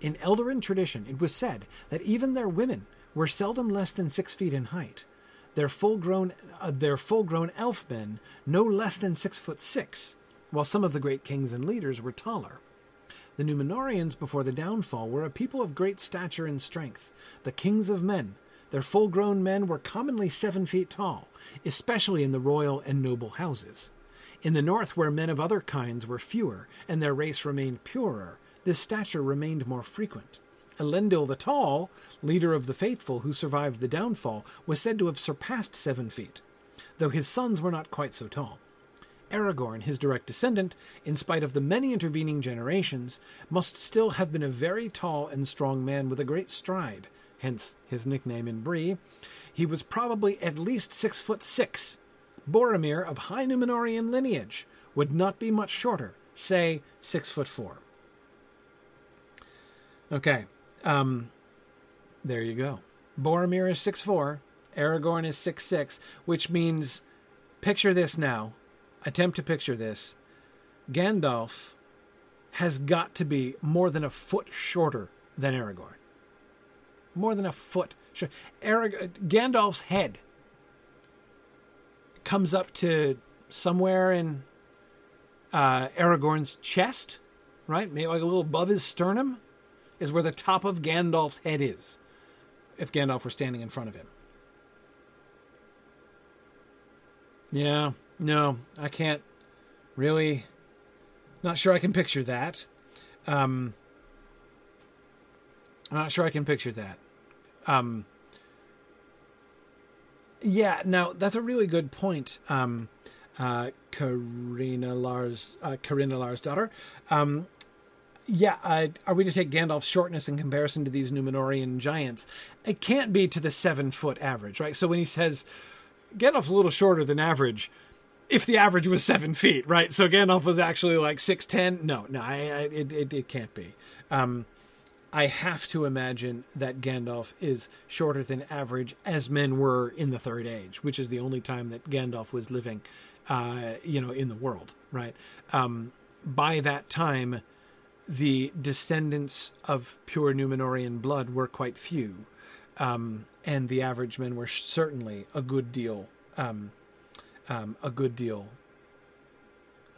In Eldarin tradition, it was said that even their women were seldom less than six feet in height. Their full-grown, uh, their full-grown elf men no less than six foot six, while some of the great kings and leaders were taller. The Numenorians before the downfall were a people of great stature and strength, the kings of men. Their full-grown men were commonly seven feet tall, especially in the royal and noble houses. In the north, where men of other kinds were fewer, and their race remained purer, this stature remained more frequent. Elendil the Tall, leader of the faithful who survived the downfall, was said to have surpassed seven feet, though his sons were not quite so tall. Aragorn, his direct descendant, in spite of the many intervening generations, must still have been a very tall and strong man with a great stride, hence his nickname in Bree. He was probably at least six foot six. Boromir, of high Numenorian lineage, would not be much shorter, say six foot four. Okay, um, there you go. Boromir is six foot four, Aragorn is six foot six, which means, picture this now, attempt to picture this, Gandalf has got to be more than a foot shorter than Aragorn. More than a foot shorter. Arag- Gandalf's head comes up to somewhere in uh, Aragorn's chest, right? Maybe like a little above his sternum is where the top of Gandalf's head is, if Gandalf were standing in front of him. Yeah, no, I can't really... Not sure I can picture that. Um, I'm not sure I can picture that. Um, yeah, now, that's a really good point, um, uh, Karina Lars, uh, Karina Lars' daughter. Um... Yeah, uh, are we to take Gandalf's shortness in comparison to these Numenorian giants? It can't be to the seven-foot average, right? So when he says, Gandalf's a little shorter than average, if the average was seven feet, right? So Gandalf was actually like six foot ten? No, no, I, I, it, it, it can't be. Um, I have to imagine that Gandalf is shorter than average as men were in the Third Age, which is the only time that Gandalf was living, uh, you know, in the world, right? Um, by that time... the descendants of pure Numenorian blood were quite few, um, and the average men were certainly a good deal, um, um, a good deal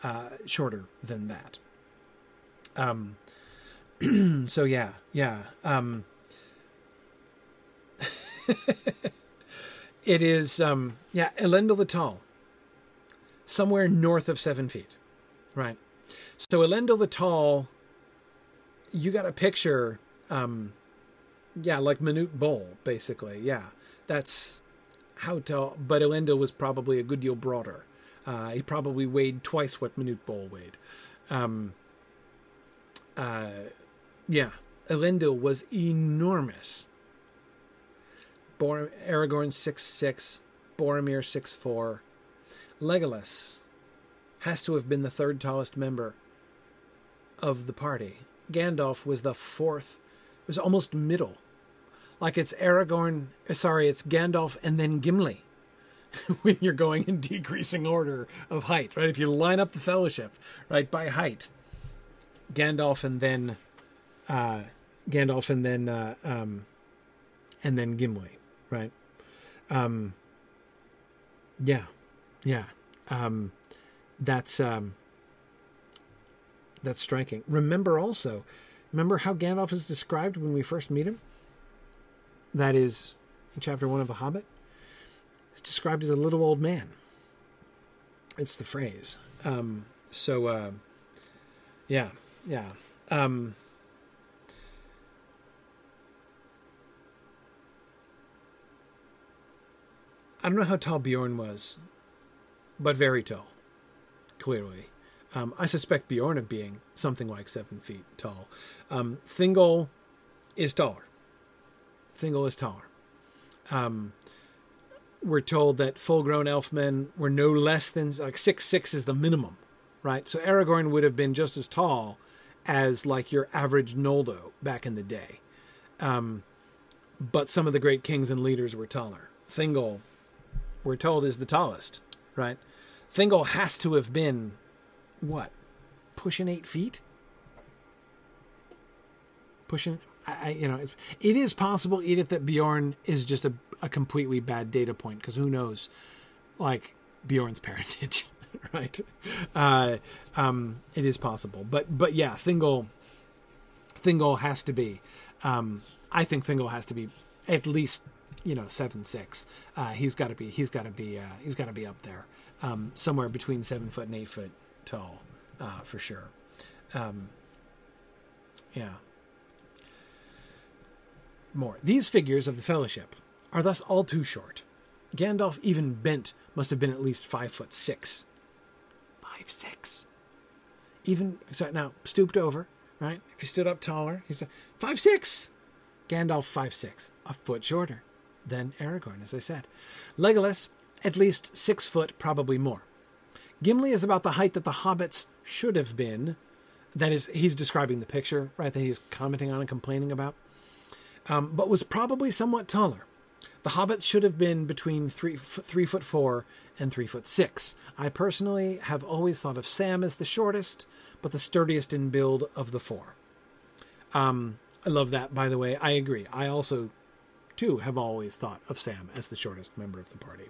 uh, shorter than that. Um, so yeah, yeah. Um, it is, um, yeah, Elendil the Tall, somewhere north of seven feet, right? So Elendil the Tall. You got a picture, um, yeah, like Manute Bol, basically. Yeah, that's how tall. But Elendil was probably a good deal broader. Uh, he probably weighed twice what Manute Bol weighed. Um, uh, yeah, Elendil was enormous. Bor- Aragorn six foot six, Boromir six foot four. Legolas has to have been the third tallest member of the party. Gandalf was the fourth, it was almost middle. Like it's Aragorn, sorry, it's Gandalf and then Gimli when you're going in decreasing order of height, right? If you line up the fellowship, right, by height, Gandalf and then, uh, Gandalf and then, uh, um, and then Gimli, right? Um, yeah, yeah. Um, that's, um, That's striking. Remember also, remember how Gandalf is described when we first meet him? That is in chapter one of The Hobbit. It's described as a little old man. It's the phrase. Um, so, uh, yeah, yeah. Um, I don't know how tall Bjorn was, but very tall, clearly. Um, I suspect Bjorn of being something like seven feet tall. Um, Thingol is taller. Thingol is taller. Um, we're told that full-grown elf men were no less than, like, six six is the minimum, right? So Aragorn would have been just as tall as, like, your average Noldo back in the day. Um, But some of the great kings and leaders were taller. Thingol, we're told, is the tallest, right? Thingol has to have been, what, pushing eight feet? Pushing, I, I, you know, it's, it is possible, Edith, that Bjorn is just a, a completely bad data point, because who knows, like, Bjorn's parentage, right? Uh, um, it is possible. But, but yeah, Thingol, Thingol has to be... Um, I think Thingol has to be at least, you know, seven six. Uh, he's got to be. He's got to be. Uh, he's got to be up there, um, somewhere between seven foot and eight foot tall, uh, for sure. Um, yeah. More. These figures of the Fellowship are thus all too short. Gandalf, even bent, must have been at least five foot six. Five six. Even so now stooped over, right? If he stood up taller, he's five six. Gandalf five six, a foot shorter than Aragorn, as I said. Legolas, at least six foot, probably more. Gimli is about the height that the hobbits should have been. That is, he's describing the picture, right, that he's commenting on and complaining about. Um, but was probably somewhat taller. The hobbits should have been between three, three foot four and three foot six. I personally have always thought of Sam as the shortest, but the sturdiest in build of the four. Um... I love that, by the way. I agree. I also, too, have always thought of Sam as the shortest member of the party.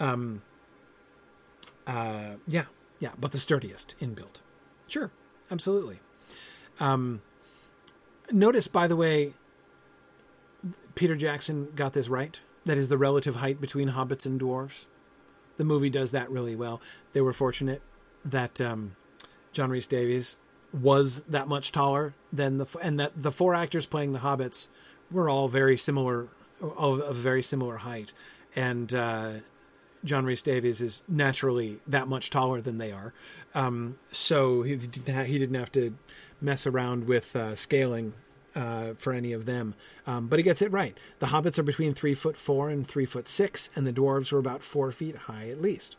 Um, uh, yeah, yeah, but the sturdiest in build. Sure, absolutely. Um, notice, by the way, Peter Jackson got this right. That is the relative height between hobbits and dwarves. The movie does that really well. They were fortunate that um, John Rhys Davies was that much taller than the, and that the four actors playing the hobbits were all very similar, of a very similar height. And uh, John Rhys Davies is naturally that much taller than they are. Um, so he didn't, ha- he didn't have to mess around with uh, scaling uh, for any of them. Um, but he gets it right. The hobbits are between three foot four and three foot six, and the dwarves were about four feet high at least.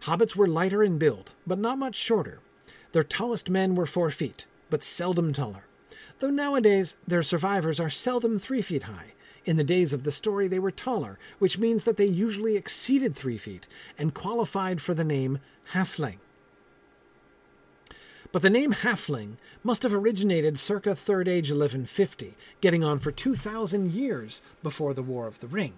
Hobbits were lighter in build, but not much shorter. Their tallest men were four feet, but seldom taller. Though nowadays, their survivors are seldom three feet high. In the days of the story, they were taller, which means that they usually exceeded three feet and qualified for the name halfling. But the name halfling must have originated circa Third Age eleven fifty, getting on for two thousand years before the War of the Ring,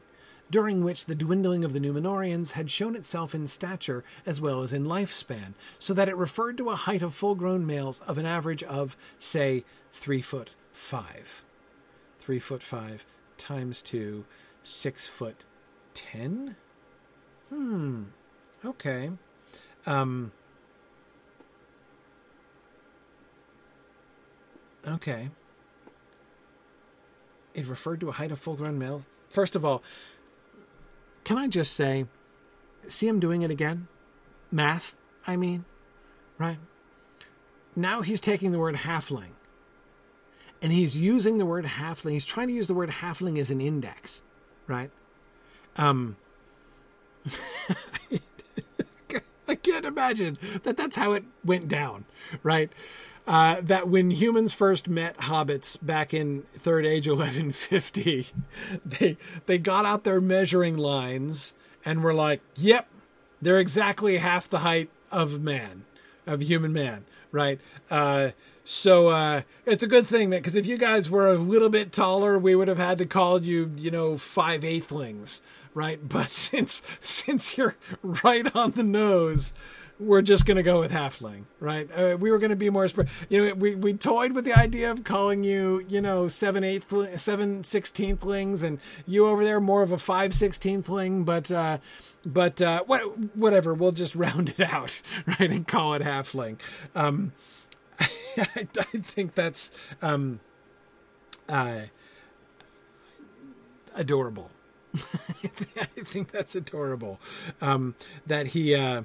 during which the dwindling of the Numenorians had shown itself in stature as well as in lifespan, so that it referred to a height of full-grown males of an average of, say, three foot five. Three foot five times two, six foot ten? Hmm. Okay. Um. Okay. It referred to a height of full-grown males. First of all, can I just say, see him doing it again? Math, I mean, right? Now he's taking the word halfling, and he's using the word halfling. He's trying to use the word halfling as an index, right? Um, I can't imagine that that's how it went down, right? Uh, that when humans first met hobbits back in Third Age eleven fifty, they they got out their measuring lines and were like, yep, they're exactly half the height of man, of human man, right? Uh, so uh, it's a good thing, that because if you guys were a little bit taller, we would have had to call you, you know, five-eighthlings, right? But since since you're right on the nose, we're just going to go with halfling, right? Uh, we were going to be more, you know, we, we toyed with the idea of calling you, you know, seven, eight, seven, sixteenthlings, and you over there more of a five, sixteenthling, but, uh, but, uh, what, whatever, we'll just round it out, right? And call it halfling. Um, I, I think that's, um, uh, adorable. I think that's adorable, um, that he, uh,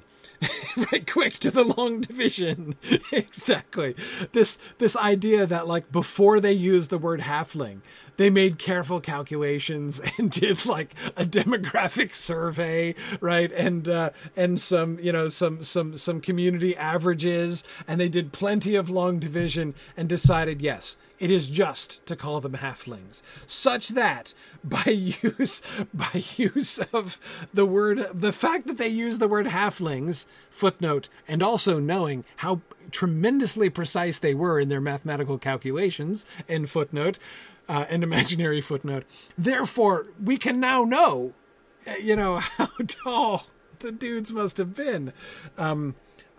right quick to the long division. Exactly. This, this idea that, like, before they used the word halfling, they made careful calculations and did like a demographic survey, right? And, uh, and some, you know, some, some, some community averages, and they did plenty of long division and decided, yes, it is just to call them halflings, such that by use by use of the word, the fact that they use the word halflings, footnote, and also knowing how tremendously precise they were in their mathematical calculations, end footnote, uh, an imaginary footnote. Therefore, we can now know, you know, how tall the dudes must have been. Um,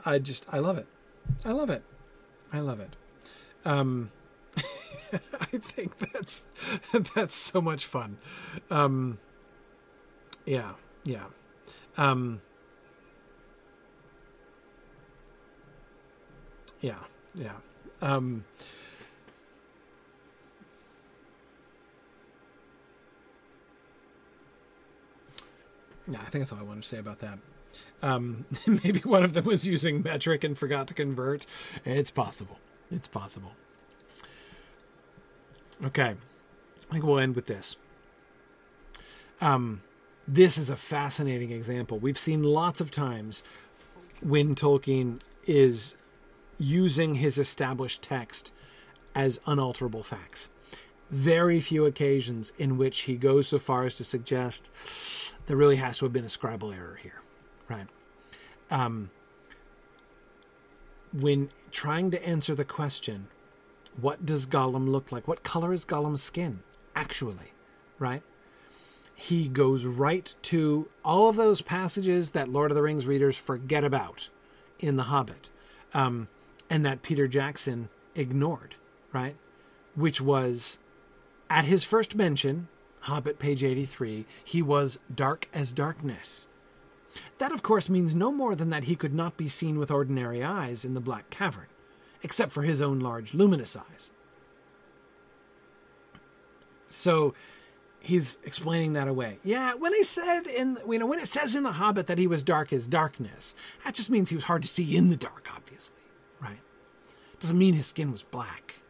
I just, I love it. I love it. I love it. Um, I think that's, that's so much fun. Um, yeah. Yeah. Um, yeah. Yeah. Um, yeah, I think that's all I wanted to say about that. Um, maybe one of them was using metric and forgot to convert. It's possible. It's possible. Okay. I think we'll end with this. Um, this is a fascinating example. We've seen lots of times when Tolkien is using his established text as unalterable facts. Very few occasions in which he goes so far as to suggest there really has to have been a scribal error here, right? Um, when trying to answer the question, what does Gollum look like? What color is Gollum's skin, actually, right? He goes right to all of those passages that Lord of the Rings readers forget about in The Hobbit, um, and that Peter Jackson ignored, right? Which was, at his first mention, Hobbit page eighty-three, he was dark as darkness. That, of course, means no more than that he could not be seen with ordinary eyes in the Black Cavern, except for his own large luminous eyes. So he's explaining that away. Yeah, when I said in, you know, when it says in The Hobbit that he was dark as darkness, that just means he was hard to see in the dark, obviously, right? Doesn't mean his skin was black.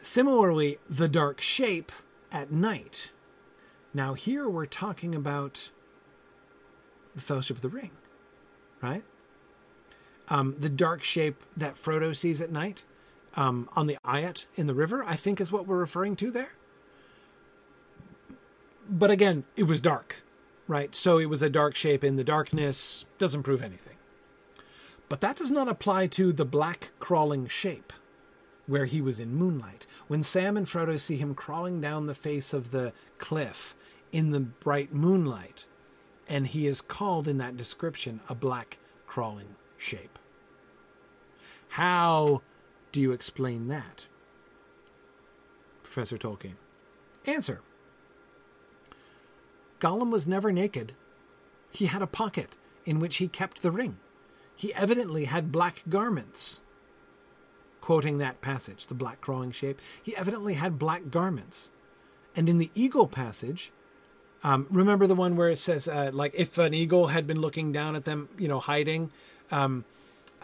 Similarly, the dark shape at night. Now here we're talking about the Fellowship of the Ring, right? Um, the dark shape that Frodo sees at night um, on the eyot in the river, I think is what we're referring to there. But again, it was dark, right? So it was a dark shape in the darkness. Doesn't prove anything. But that does not apply to the black crawling shape, where he was in moonlight, when Sam and Frodo see him crawling down the face of the cliff in the bright moonlight, and he is called in that description a black crawling shape. How do you explain that, Professor Tolkien? Answer. Gollum was never naked. He had a pocket in which he kept the ring. He evidently had black garments. Quoting that passage, the black crawling shape, he evidently had black garments. And in the eagle passage, um, remember the one where it says, uh, like, if an eagle had been looking down at them, you know, hiding, um,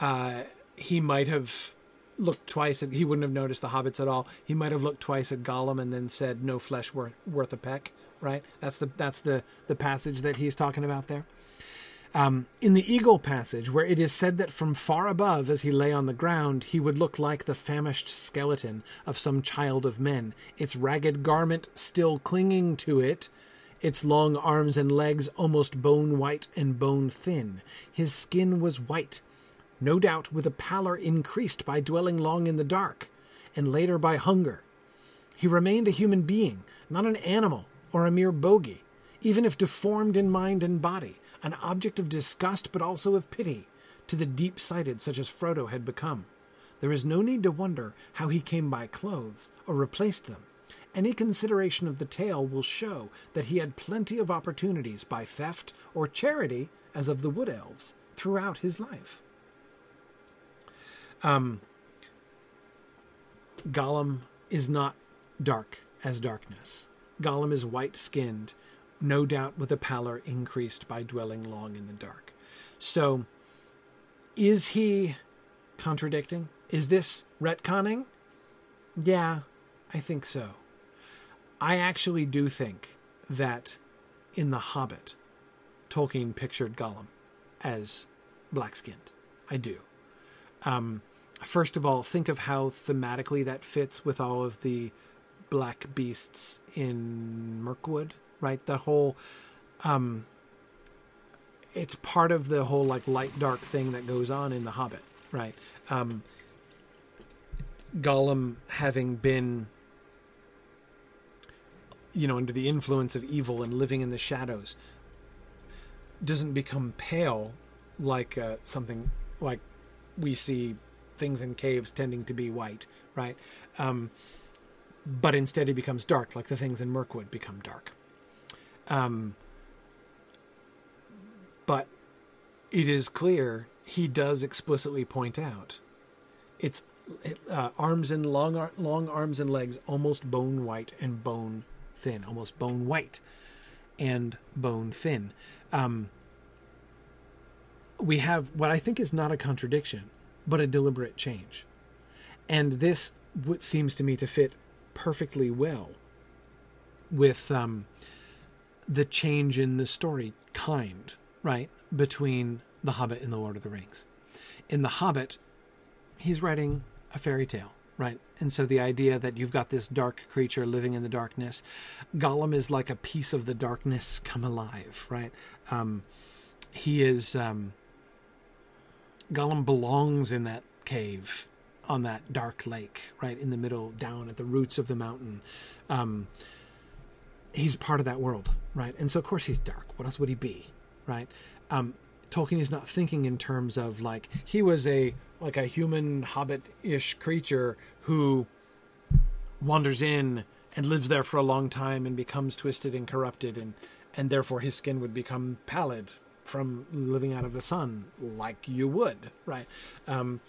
uh, he might have looked twice, at, he wouldn't have noticed the hobbits at all. He might have looked twice at Gollum and then said, no flesh worth, worth a peck, right? That's the that's the, the passage that he's talking about there. Um, in the eagle passage, where it is said that from far above, as he lay on the ground, he would look like the famished skeleton of some child of men, its ragged garment still clinging to it, its long arms and legs almost bone white and bone thin. His skin was white, no doubt with a pallor increased by dwelling long in the dark, and later by hunger. He remained a human being, not an animal or a mere bogey, even if deformed in mind and body, an object of disgust but also of pity to the deep-sighted such as Frodo had become. There is no need to wonder how he came by clothes or replaced them. Any consideration of the tale will show that he had plenty of opportunities by theft or charity, as of the wood elves, throughout his life. Um, Gollum is not dark as darkness. Gollum is white-skinned, no doubt with a pallor increased by dwelling long in the dark. So, is he contradicting? Is this retconning? Yeah, I think so. I actually do think that in The Hobbit, Tolkien pictured Gollum as black-skinned. I do. Um, first of all, think of how thematically that fits with all of the black beasts in Mirkwood, right? The whole, um, it's part of the whole like light dark thing that goes on in The Hobbit, right? Um, Gollum having been, you know, under the influence of evil and living in the shadows, doesn't become pale like uh, something like we see things in caves tending to be white, right? Um, but instead he becomes dark, like the things in Mirkwood become dark. Um, but it is clear he does explicitly point out it's uh, arms and long, ar- long arms and legs, almost bone white and bone thin, almost bone white and bone thin. Um, we have what I think is not a contradiction, but a deliberate change. And this what seems to me to fit perfectly well with um, the change in the story kind, right, between The Hobbit and The Lord of the Rings. In The Hobbit, he's writing a fairy tale, right? And so the idea that you've got this dark creature living in the darkness, Gollum is like a piece of the darkness come alive, right? Um, he is, um, Gollum belongs in that cave, on that dark lake, right? In the middle, down at the roots of the mountain. Um, he's part of that world, right? And so of course he's dark. What else would he be, right? Um, Tolkien is not thinking in terms of like, he was a, like a human hobbit-ish creature who wanders in and lives there for a long time and becomes twisted and corrupted, and, and therefore his skin would become pallid from living out of the sun, like you would, right? Um,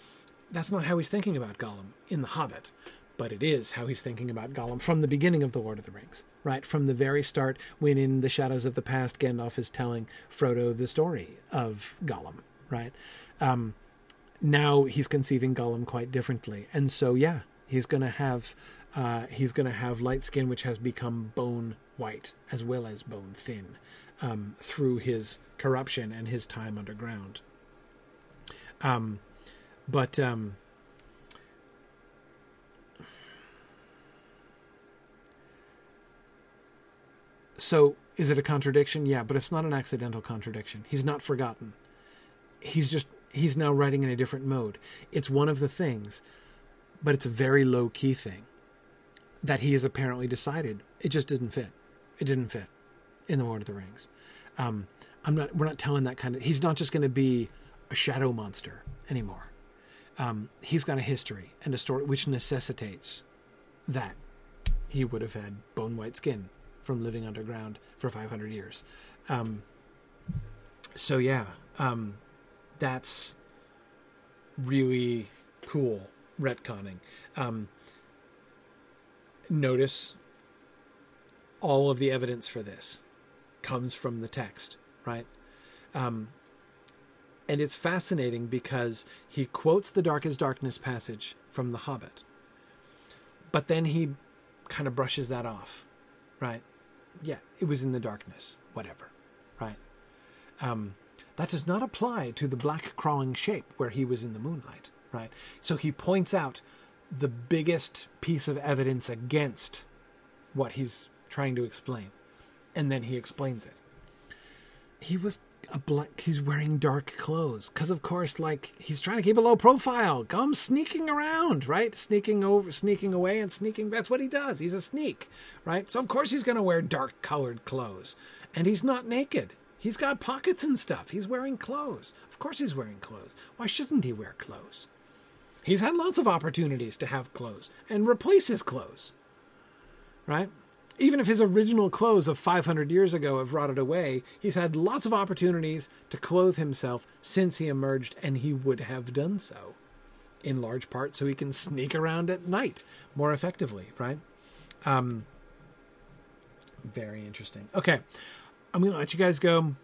that's not how he's thinking about Gollum in The Hobbit, but it is how he's thinking about Gollum from the beginning of The Lord of the Rings, right? From the very start, when in The Shadows of the Past, Gandalf is telling Frodo the story of Gollum, right? Um, now he's conceiving Gollum quite differently. And so, yeah, he's going to have uh, he's going to have light skin, which has become bone white as well as bone thin um, through his corruption and his time underground. Um, but um, so is it a contradiction? Yeah, but it's not an accidental contradiction. He's not forgotten. He's just He's now writing in a different mode. It's one of the things, but it's a very low-key thing that he has apparently decided. It just didn't fit. It didn't fit in The Lord of the Rings. Um, I'm not. We're not telling that kind of... He's not just going to be a shadow monster anymore. Um, he's got a history and a story which necessitates that. He would have had bone-white skin from living underground for five hundred years. Um, so, yeah... Um, That's really cool retconning. Um, notice all of the evidence for this comes from the text, right? Um, and it's fascinating because he quotes the Dark as Darkness passage from The Hobbit, but then he kind of brushes that off, right? Yeah, it was in the darkness, whatever, right? Um, That does not apply to the black crawling shape where he was in the moonlight, right? So he points out the biggest piece of evidence against what he's trying to explain, and then he explains it. He was a black. He's wearing dark clothes because, of course, like he's trying to keep a low profile. Come sneaking around, right? Sneaking over, sneaking away, and sneaking. That's what he does. He's a sneak, right? So of course he's going to wear dark colored clothes, and he's not naked. He's got pockets and stuff. He's wearing clothes. Of course he's wearing clothes. Why shouldn't he wear clothes? He's had lots of opportunities to have clothes and replace his clothes, right? Even if his original clothes of five hundred years ago have rotted away, he's had lots of opportunities to clothe himself since he emerged, and he would have done so in large part so he can sneak around at night more effectively, right? Um, very interesting. Okay. I'm going to let you guys go.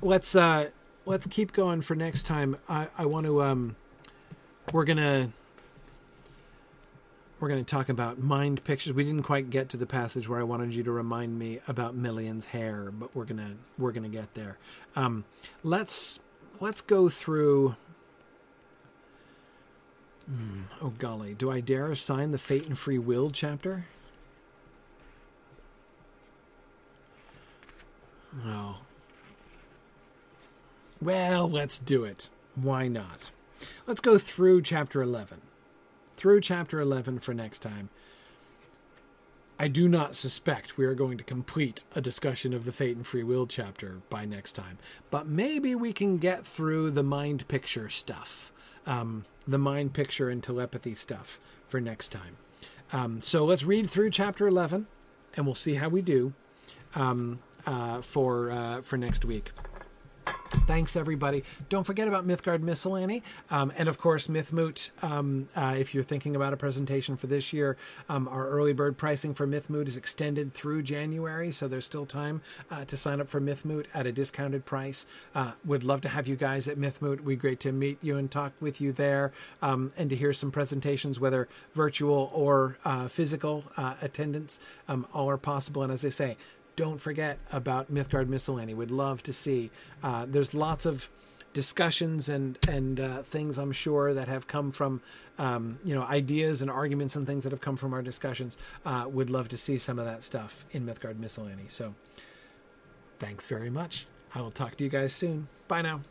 Let's uh, let's keep going for next time. I, I want to um, we're gonna we're gonna talk about mind pictures. We didn't quite get to the passage where I wanted you to remind me about Melian's hair, but we're gonna we're gonna get there. Um, let's let's go through. Oh, golly. Do I dare assign the Fate and Free Will chapter? No. Well, let's do it. Why not? Let's go through chapter eleven. Through chapter eleven for next time. I do not suspect we are going to complete a discussion of the Fate and Free Will chapter by next time. But maybe we can get through the mind picture stuff. Um, the mind picture and telepathy stuff for next time. Um, so let's read through chapter eleven and we'll see how we do um, uh, for, uh, for next week. Thanks, everybody. Don't forget about Mythgard Miscellany. Um, and, of course, MythMoot, um, uh, if you're thinking about a presentation for this year, um, our early bird pricing for MythMoot is extended through January, so there's still time uh, to sign up for MythMoot at a discounted price. Uh, would love to have you guys at MythMoot. It would be great to meet you and talk with you there um, and to hear some presentations, whether virtual or uh, physical uh, attendance. Um, all are possible. And as I say, don't forget about Mythgard Miscellany. We'd love to see. Uh, there's lots of discussions and and uh, things, I'm sure, that have come from um, you know ideas and arguments and things that have come from our discussions. Uh, would love to see some of that stuff in Mythgard Miscellany. So, thanks very much. I will talk to you guys soon. Bye now.